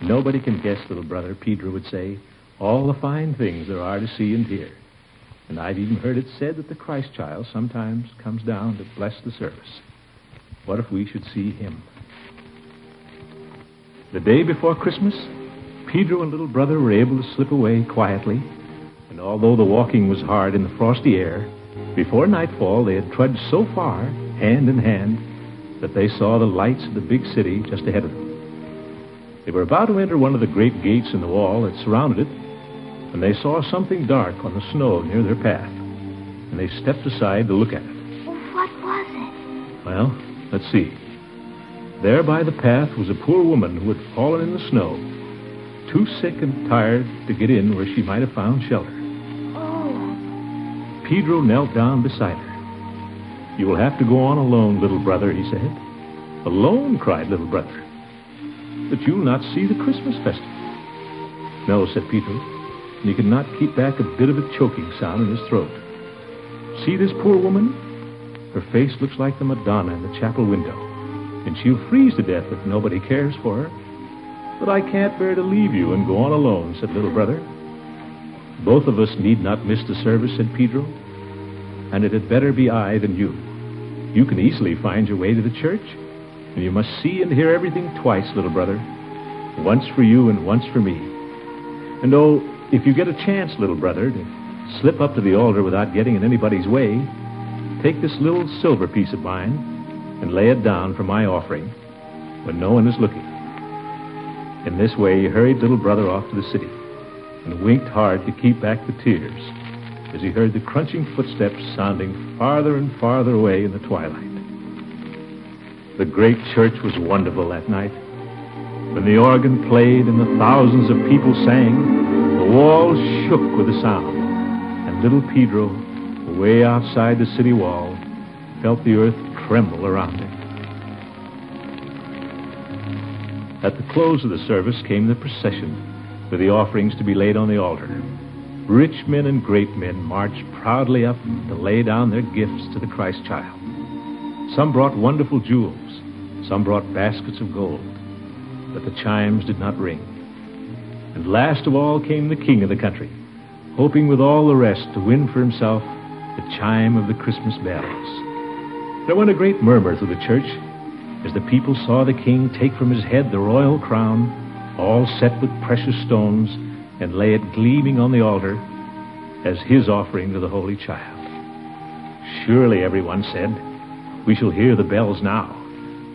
Nobody can guess, little brother, Pedro would say, all the fine things there are to see and hear. And I've even heard it said that the Christ child sometimes comes down to bless the service. What if we should see him? The day before Christmas, Pedro and little brother were able to slip away quietly, and although the walking was hard in the frosty air, before nightfall they had trudged so far, hand in hand, that they saw the lights of the big city just ahead of them. They were about to enter one of the great gates in the wall that surrounded it, when they saw something dark on the snow near their path, and they stepped aside to look at it. What was it? Well, let's see. There by the path was a poor woman who had fallen in the snow, too sick and tired to get in where she might have found shelter. Oh. Pedro knelt down beside her. You will have to go on alone, little brother, he said. Alone, cried little brother. But you'll not see the Christmas festival. No, said Pedro, and he could not keep back a bit of a choking sound in his throat. See this poor woman? Her face looks like the Madonna in the chapel window, and she'll freeze to death if nobody cares for her. But I can't bear to leave you and go on alone, said little brother. Both of us need not miss the service, said Pedro, and it had better be I than you. You can easily find your way to the church, and you must see and hear everything twice, little brother, once for you and once for me. And oh, if you get a chance, little brother, to slip up to the altar without getting in anybody's way, take this little silver piece of mine and lay it down for my offering when no one is looking. In this way, he hurried little brother off to the city and winked hard to keep back the tears as he heard the crunching footsteps sounding farther and farther away in the twilight. The great church was wonderful that night. When the organ played and the thousands of people sang, the walls shook with the sound, and little Pedro, way outside the city wall, felt the earth tremble around him. At the close of the service came the procession with the offerings to be laid on the altar. Rich men and great men marched proudly up to lay down their gifts to the Christ child. Some brought wonderful jewels, some brought baskets of gold, but the chimes did not ring. And last of all came the king of the country, hoping with all the rest to win for himself the chime of the Christmas bells. There went a great murmur through the church, as the people saw the king take from his head the royal crown, all set with precious stones, and lay it gleaming on the altar as his offering to the Holy Child. Surely, everyone said, we shall hear the bells now,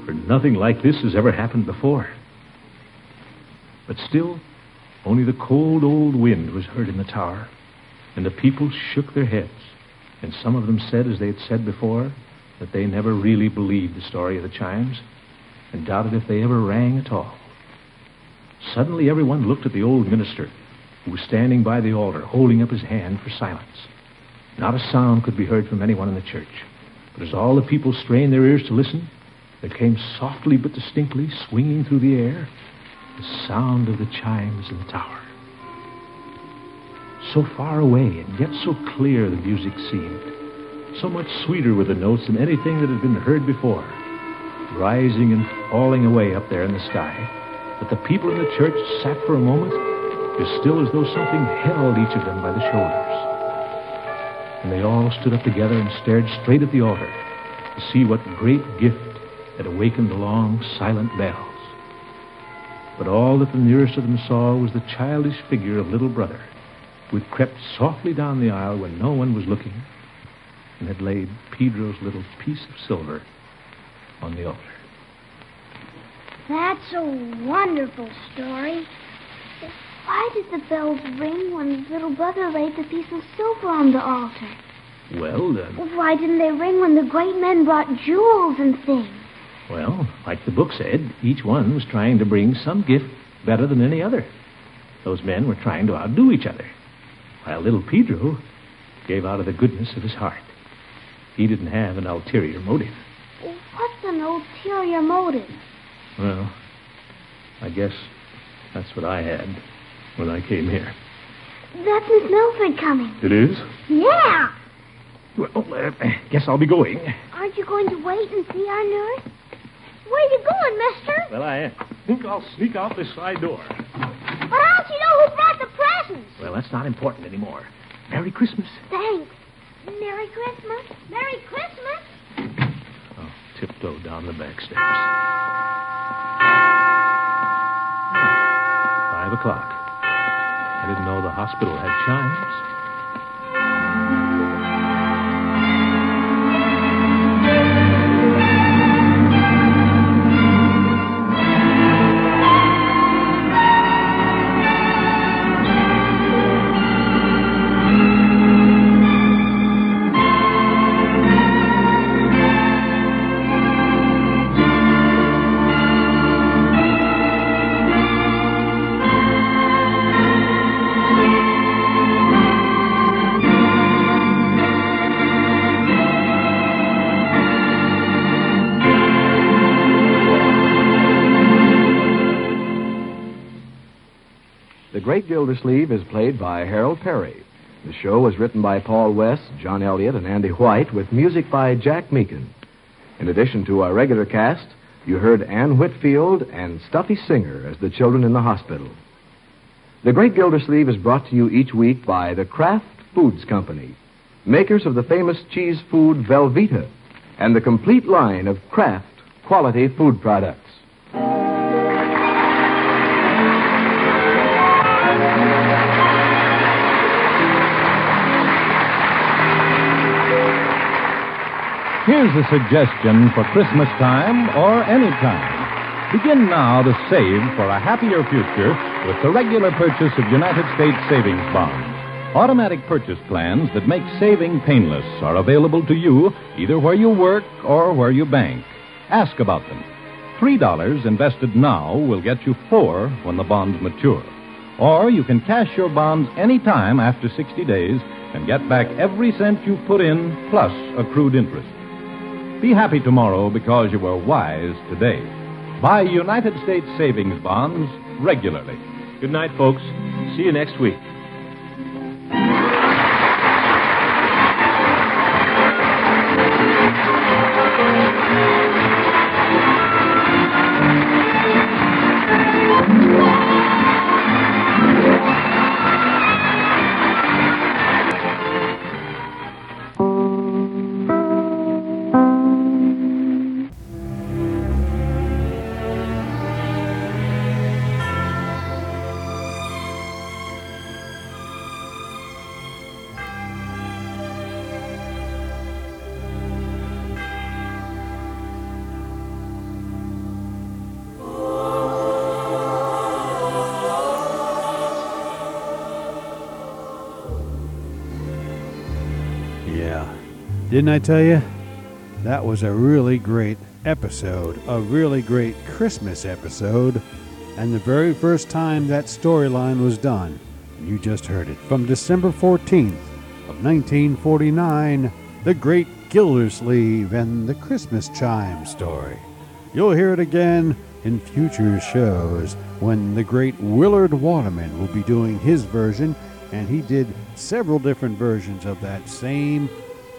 for nothing like this has ever happened before. But still, only the cold old wind was heard in the tower, and the people shook their heads, and some of them said, as they had said before, that they never really believed the story of the chimes and doubted if they ever rang at all. Suddenly everyone looked at the old minister, who was standing by the altar, holding up his hand for silence. Not a sound could be heard from anyone in the church, but as all the people strained their ears to listen, there came softly but distinctly, swinging through the air, the sound of the chimes in the tower. So far away, and yet so clear the music seemed. So much sweeter were the notes than anything that had been heard before. Rising and falling away up there in the sky. But the people in the church sat for a moment as still as though something held each of them by the shoulders. And they all stood up together and stared straight at the altar to see what great gift had awakened the long, silent bells. But all that the nearest of them saw was the childish figure of Little Brother, who had crept softly down the aisle when no one was looking and had laid Pedro's little piece of silver on the altar. That's a wonderful story. Why did the bells ring when Little Brother laid the piece of silver on the altar? Well, then... Why didn't they ring when the great men brought jewels and things? Well, like the book said, each one was trying to bring some gift better than any other. Those men were trying to outdo each other, while little Pedro gave out of the goodness of his heart. He didn't have an ulterior motive. What's an ulterior motive? Well, I guess that's what I had when I came here. That's Miss Milford coming. It is? Yeah. Well, uh, I guess I'll be going. Aren't you going to wait and see our nurse? Where are you going, mister? Well, I think I'll sneak out this side door. But how'd you know who brought the presents? Well, that's not important anymore. Merry Christmas. Thanks. Merry Christmas. Merry Christmas. I'll tiptoe down the back steps. Five o'clock. I didn't know the hospital had chimes. The Great Gildersleeve is played by Harold Peary. The show was written by Paul West, John Elliott, and Andy White, with music by Jack Meakin. In addition to our regular cast, you heard Ann Whitfield and Stuffy Singer as the children in the hospital. The Great Gildersleeve is brought to you each week by the Kraft Foods Company, makers of the famous cheese food Velveeta, and the complete line of Kraft quality food products. Here's a suggestion for Christmas time or any time. Begin now to save for a happier future with the regular purchase of United States savings bonds. Automatic purchase plans that make saving painless are available to you either where you work or where you bank. Ask about them. Three dollars invested now will get you four when the bonds mature. Or you can cash your bonds any time after sixty days and get back every cent you put in plus accrued interest. Be happy tomorrow because you were wise today. Buy United States savings bonds regularly. Good night, folks. See you next week. Didn't I tell you? That was a really great episode, a really great Christmas episode, and the very first time that storyline was done. You just heard it. From December fourteenth of nineteen forty-nine, The Great Gildersleeve and the Christmas Chime story. You'll hear it again in future shows when the great Willard Waterman will be doing his version and he did several different versions of that same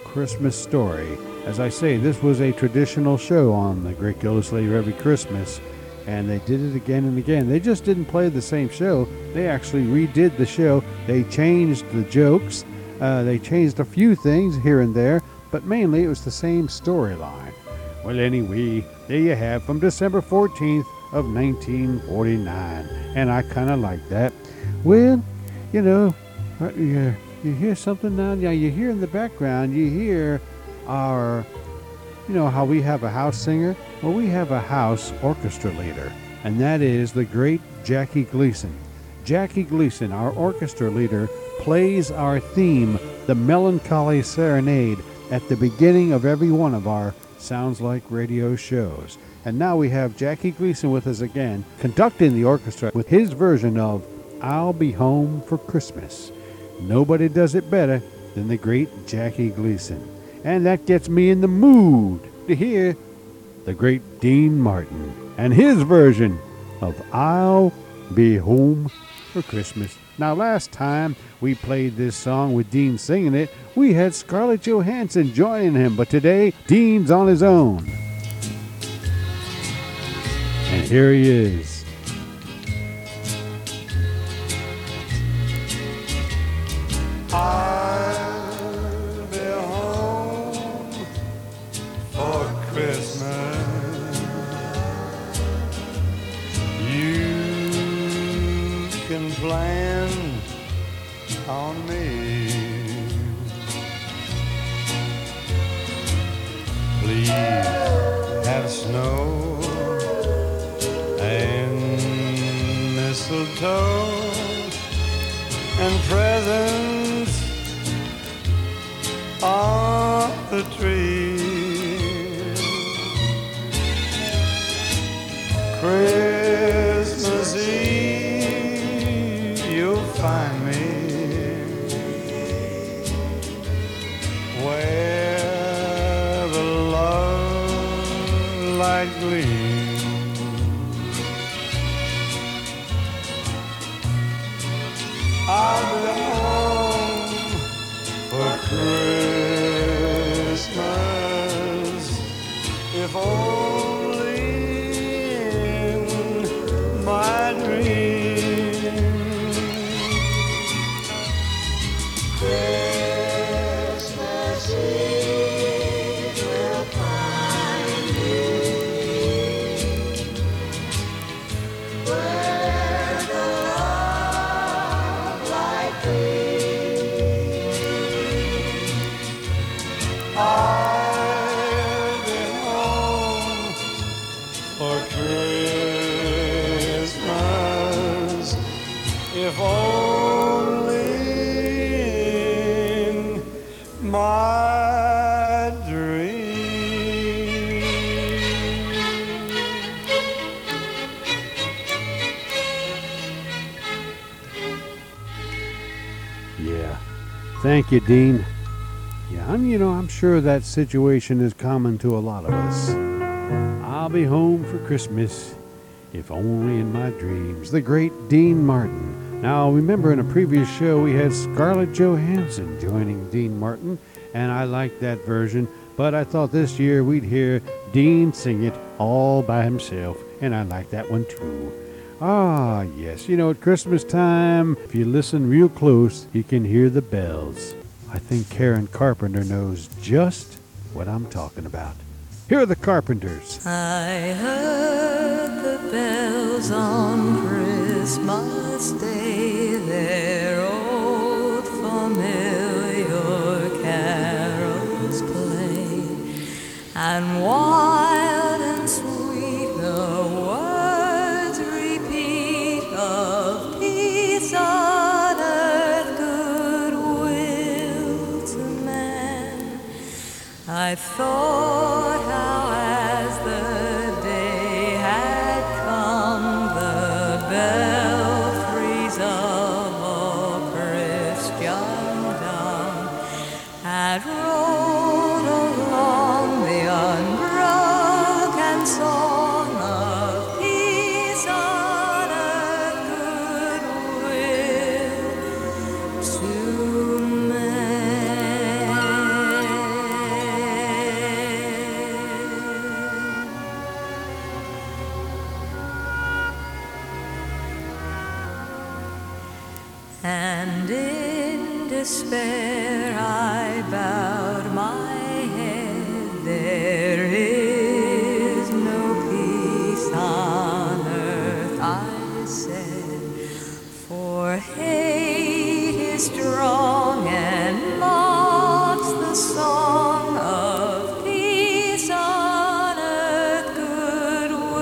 Christmas story. As I say, this was a traditional show on The Great Gildersleeve every Christmas, and they did it again and again. They just didn't play the same show. They actually redid the show. They changed the jokes. Uh, they changed a few things here and there, but mainly it was the same storyline. Well, anyway, there you have from December fourteenth of nineteen forty-nine, and I kind of like that. Well, you know, you, you hear something now. Now you hear in the background, you hear our, you know, how we have a house singer. Well, we have a house orchestra leader, and that is the great Jackie Gleason. Jackie Gleason, our orchestra leader, plays our theme, the Melancholy Serenade, at the beginning of every one of our Sounds Like Radio shows. And now we have Jackie Gleason with us again, conducting the orchestra with his version of I'll Be Home for Christmas. Nobody does it better than the great Jackie Gleason. And that gets me in the mood to hear the great Dean Martin and his version of I'll Be Home for Christmas. Now, last time we played this song with Dean singing it, we had Scarlett Johansson joining him, but today Dean's on his own. And here he is. I'll be home for Christmas. You can plan on me. Please have snow and mistletoe and presents on the tree. Christmas Eve, you'll find me where the love light gleams. I'll be home for Christmas, if only in my dream. Thank you, Dean. Yeah, I'm, you know, I'm sure that situation is common to a lot of us. I'll be home for Christmas, if only in my dreams. The great Dean Martin. Now, remember in a previous show, we had Scarlett Johansson joining Dean Martin, and I liked that version, but I thought this year we'd hear Dean sing it all by himself, and I like that one too. Ah, yes. You know, at Christmas time, if you listen real close, you can hear the bells. I think Karen Carpenter knows just what I'm talking about. Here are the Carpenters. I heard the bells on Christmas Day, their old familiar carols play, and wild and sweet the on earth, goodwill to man. I thought how as the day had come, the belfries of all Christian dawn had rolled along the unbroken song of peace on earth, goodwill despair I bowed my head. There is no peace on earth, I said, for hate is strong and mocks the song of peace on earth, goodwill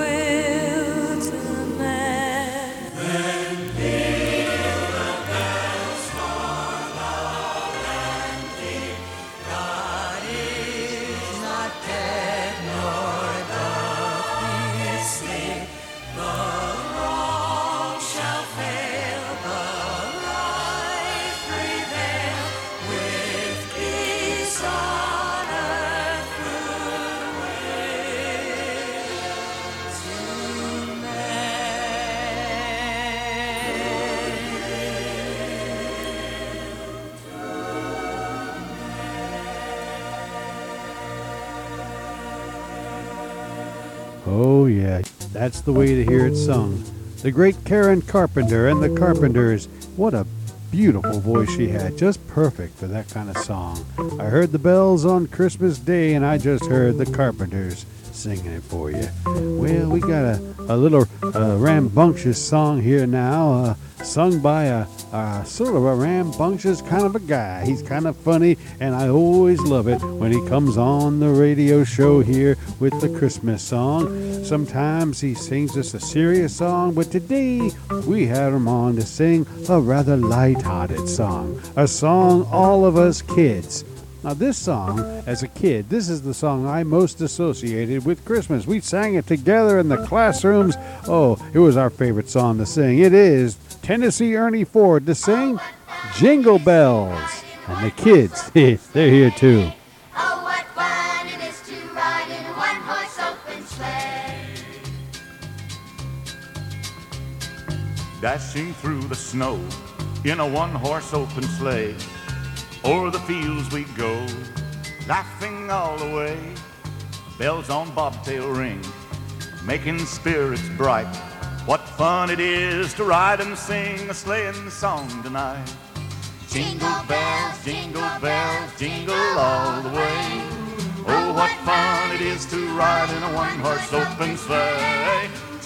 to men. Then peal the bells more loud and deep. God is not dead, nor doth he sleep. The wrong shall fail, the right prevail. With peace on earth, goodwill to men. Oh, yeah, that's the way to hear it sung. The great Karen Carpenter and the Carpenters. What a beautiful voice she had. Just perfect for that kind of song. I heard the bells on Christmas Day, and I just heard the Carpenters singing it for you. Well, we got a, a little uh, rambunctious song here now, uh, sung by a, a sort of a rambunctious kind of a guy. He's kind of funny, and I always love it when he comes on the radio show here with the Christmas song. Sometimes he sings us a serious song, but today we had him on to sing a rather light-hearted song, a song all of us kids. Now this song, as a kid, this is the song I most associated with Christmas. We sang it together in the classrooms. Oh, it was our favorite song to sing. It is Tennessee Ernie Ford to sing Jingle Bells. And the kids, they're here too. Oh, what fun it is to ride in a one-horse open sleigh. Dashing through the snow in a one-horse open sleigh. O'er the fields we go, laughing all the way. Bells on bobtail ring, making spirits bright. What fun it is to ride and sing a sleighing song tonight. Jingle bells, jingle bells, jingle all the way. Oh, what fun it is to ride in a one-horse open sleigh.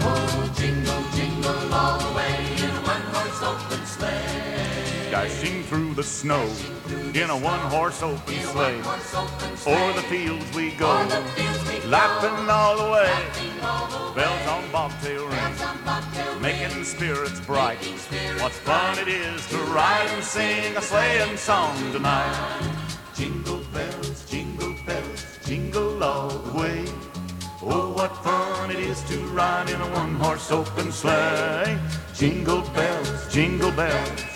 Oh, jingle, jingle all the way in a one-horse open sleigh. Dashing through the snow in a one-horse open sleigh. O'er the fields we go, laughing all the way. Bells on bobtail ring, making spirits bright. What fun it is to ride and sing a sleighing song tonight. Jingle bells, jingle bells, jingle all the way. Oh, what fun it is to ride in a one-horse open sleigh. Jingle bells, jingle bells,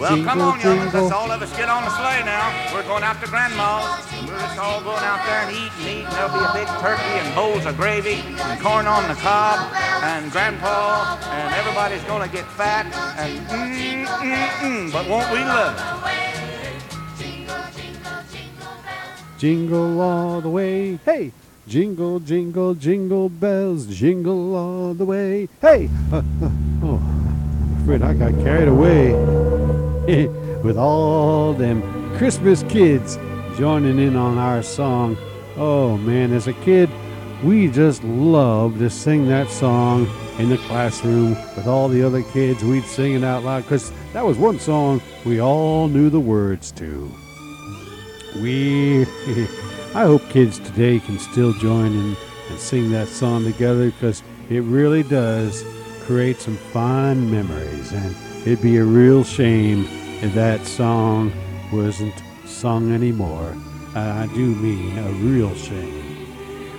Well, jingle, come on, young ones, let's all of us get on the sleigh now. We're going out to Grandma's. We're just all going out there and eat and eat. And there'll be a big turkey and bowls of gravy and corn on the cob and Grandpa. And everybody's going to get fat and mm, mm, mm, but won't we love it? Jingle all the way, hey! Jingle, jingle, jingle bells, jingle all the way, hey! Uh, uh, oh, I'm afraid I got carried away. With all them Christmas kids joining in on our song. Oh man, as a kid, we just loved to sing that song in the classroom with all the other kids. We'd sing it out loud because that was one song we all knew the words to. We I hope kids today can still join in and sing that song together, because it really does create some fine memories, and it'd be a real shame if that song wasn't sung anymore. And I do mean a real shame.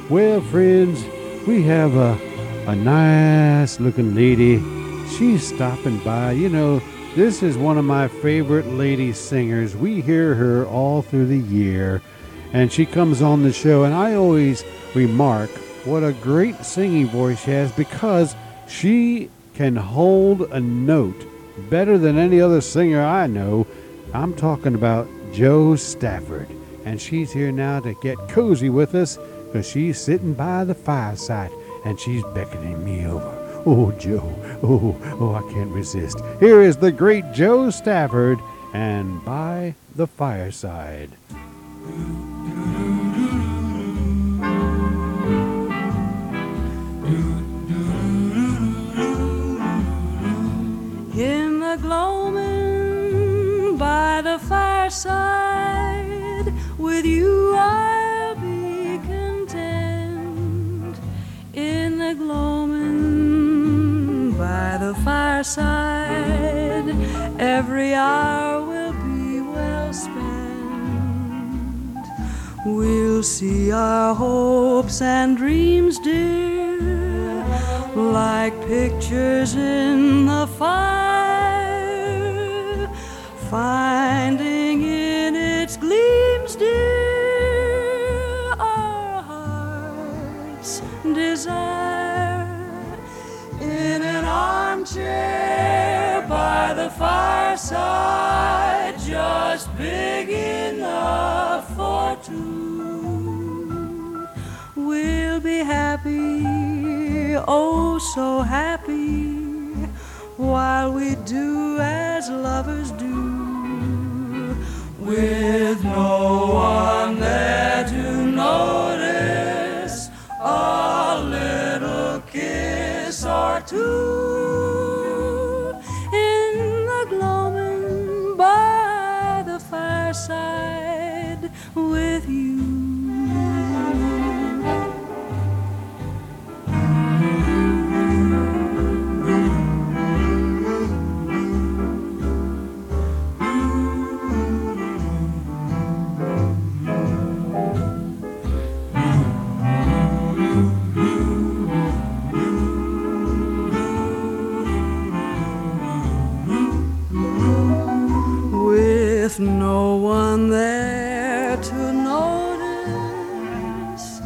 Well, friends, we have a, a nice looking lady. She's stopping by. You know, this is one of my favorite lady singers. We hear her all through the year, and she comes on the show, and I always remark what a great singing voice she has, because she can hold a note better than any other singer I know. I'm talking about Jo Stafford, and she's here now to get cozy with us, because she's sitting by the fireside, and she's beckoning me over. Oh, Jo, oh, oh, I can't resist. Here is the great Jo Stafford and By the Fireside. In the gloaming by the fireside, with you I'll be content. In the gloaming by the fireside, every hour will be well spent. We'll see our hopes and dreams, dear, like pictures in the fire, finding in its gleams, dear, our heart's desire. In an armchair by the fireside, just big enough for two, we'll be happy, oh, so happy, while we do as lovers do, with no one there to notice a little kiss or two. In the gloaming by the fireside with you. No one there to notice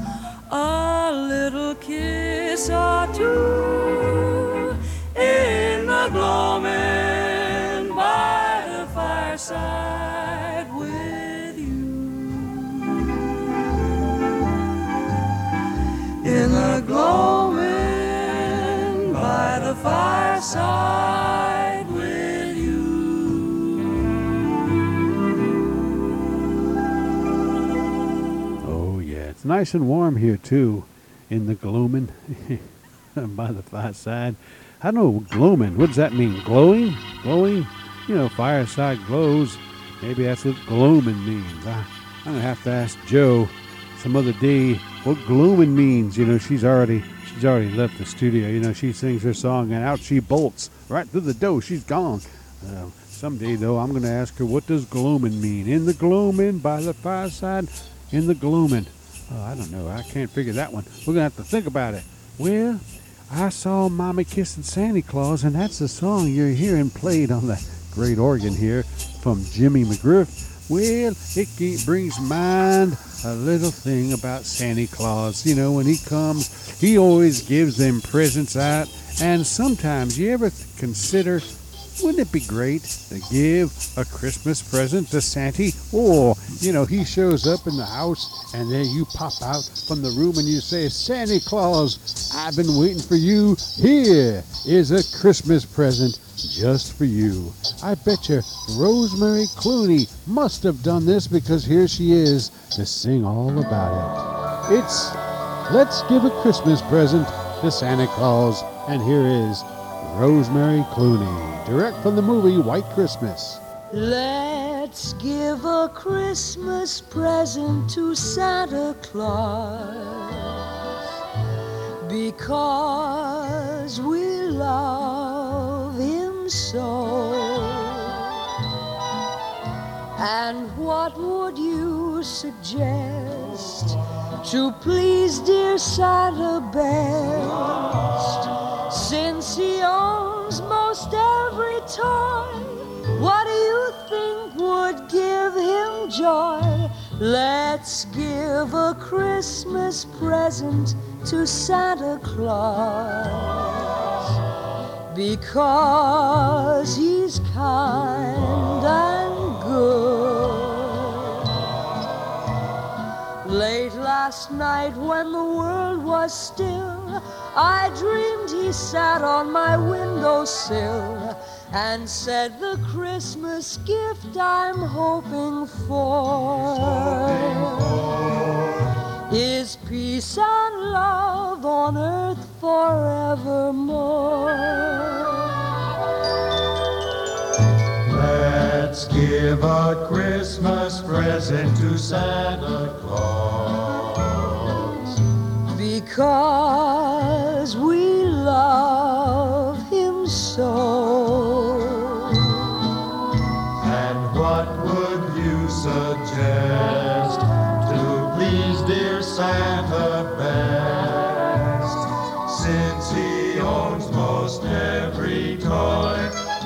a little kiss or two. In the gloaming by the fireside with you. In the gloaming by the fireside. Nice and warm here too, in the gloaming by the fireside. I know gloaming, what does that mean? Glowing? Glowing? You know, fireside glows. Maybe that's what gloaming means. I, I'm gonna have to ask Jo some other day what gloaming means. You know, she's already she's already left the studio. You know, she sings her song and out she bolts right through the door. She's gone. Uh, someday though, I'm gonna ask her, what does gloaming mean? In the gloaming by the fireside. In the gloaming. Oh, I don't know. I can't figure that one. We're going to have to think about it. Well, I saw Mommy Kissing Santa Claus, and that's the song you're hearing played on that great organ here from Jimmy McGriff. Well, it brings to mind a little thing about Santa Claus. You know, when he comes, he always gives them presents out. And sometimes, you ever consider, wouldn't it be great to give a Christmas present to Santa? Or, you know, he shows up in the house and then you pop out from the room and you say, Santa Claus, I've been waiting for you. Here is a Christmas present just for you. I bet you Rosemary Clooney must have done this, because here she is to sing all about it. It's Let's Give a Christmas Present to Santa Claus. And here is Rosemary Clooney, direct from the movie White Christmas. Let Let's give a Christmas present to Santa Claus, because we love him so. And what would you suggest to please dear Santa best, since he owns most every toy? What do you think would give him joy? Let's give a Christmas present to Santa Claus, because he's kind and good. Late last night when the world was still, I dreamed he sat on my windowsill and said, the Christmas gift I'm hoping for is peace and love on earth forevermore. Let's give a Christmas present to Santa Claus, because we love him so. Suggest to please dear Santa best, since he owns most every toy.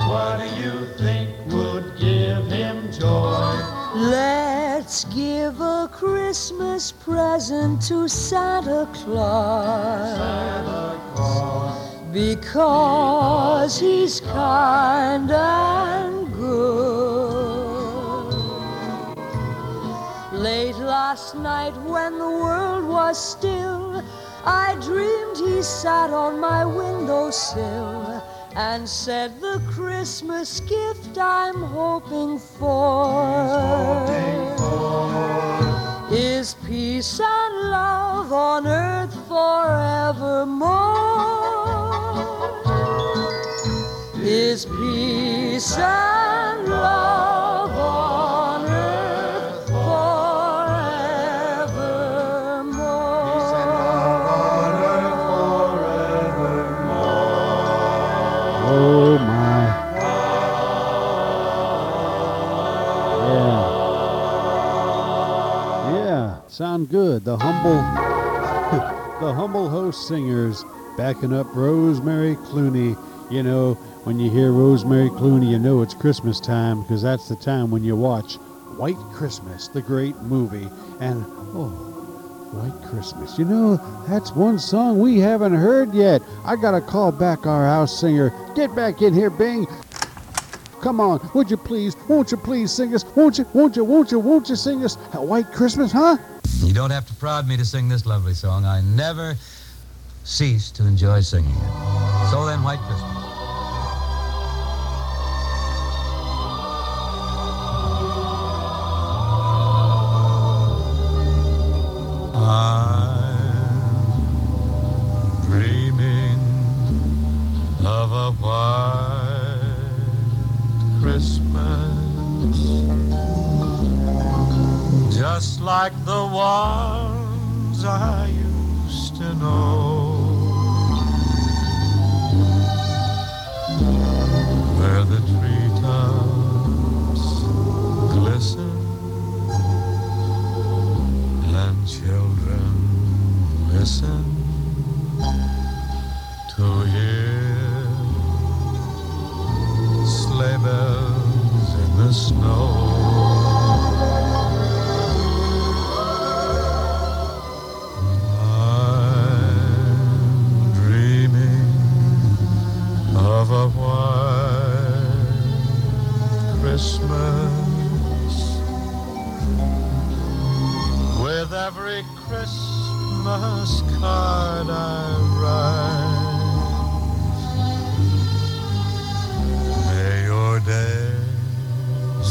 What do you think would give him joy? Let's give a Christmas present to Santa Claus, Santa Claus, because he's kind and good. Late last night when the world was still, I dreamed he sat on my windowsill and said, the Christmas gift I'm hoping for, hoping for is peace and love on earth forevermore. Is peace and love on earth. Oh, my. Yeah. Yeah, sound good. The humble the humble host singers backing up Rosemary Clooney. You know, when you hear Rosemary Clooney, you know it's Christmas time, because that's the time when you watch White Christmas, the great movie. And, oh, White Christmas. You know, that's one song we haven't heard yet. I gotta call back our house singer. Get back in here, Bing. Come on, would you please, won't you please sing us? Won't you, won't you, won't you, won't you sing us a White Christmas, huh? You don't have to prod me to sing this lovely song. I never cease to enjoy singing it. So then, White Christmas. I'm dreaming of a white Christmas, just like the ones I used to know, where the treetops glisten and children listen to hear sleigh bells in the snow. I'm dreaming of a white Christmas. With every Christmas card I write, may your days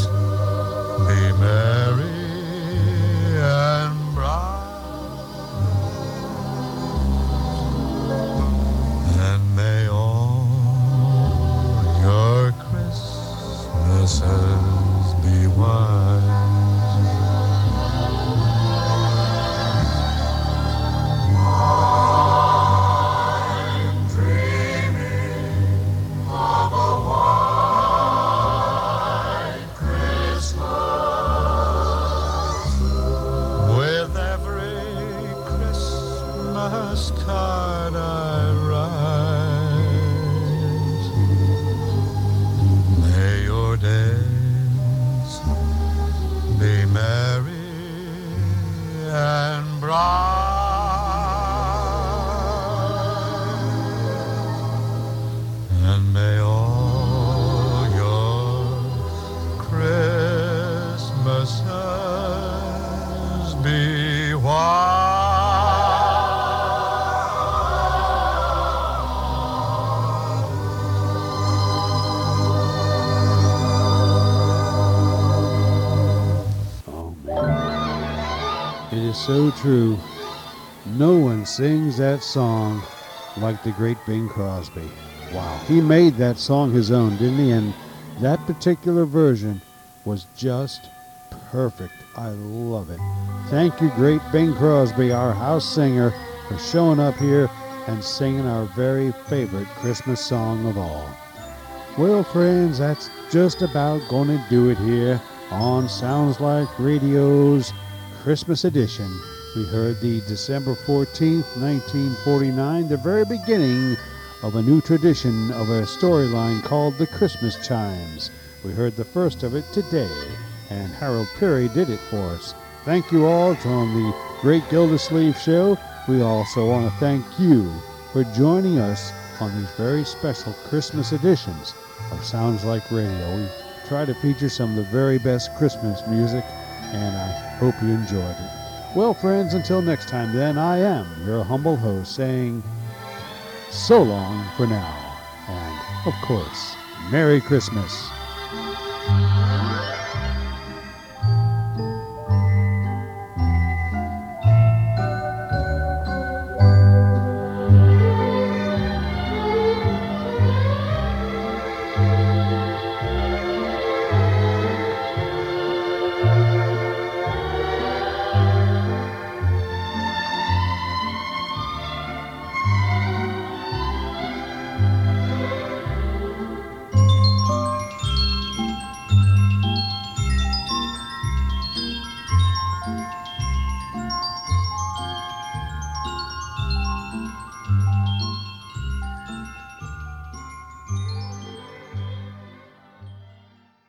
card I rise. May your days be merry and bright, and may all your Christmases be white. So true. No one sings that song like the great Bing Crosby. Wow. He made that song his own, didn't he? And that particular version was just perfect. I love it. Thank you, great Bing Crosby, our house singer, for showing up here and singing our very favorite Christmas song of all. Well, friends, that's just about going to do it here on Sounds Like Radio's Christmas edition. We heard the December fourteenth, nineteen forty-nine, the very beginning of a new tradition of a storyline called The Christmas Chimes. We heard the first of it today, and Harold Peary did it for us. Thank you all from the Great Gildersleeve Show. We also want to thank you for joining us on these very special Christmas editions of Sounds Like Radio. We try to feature some of the very best Christmas music, and I hope you enjoyed it. Well, friends, until next time, then, I am your humble host saying so long for now. And, of course, Merry Christmas.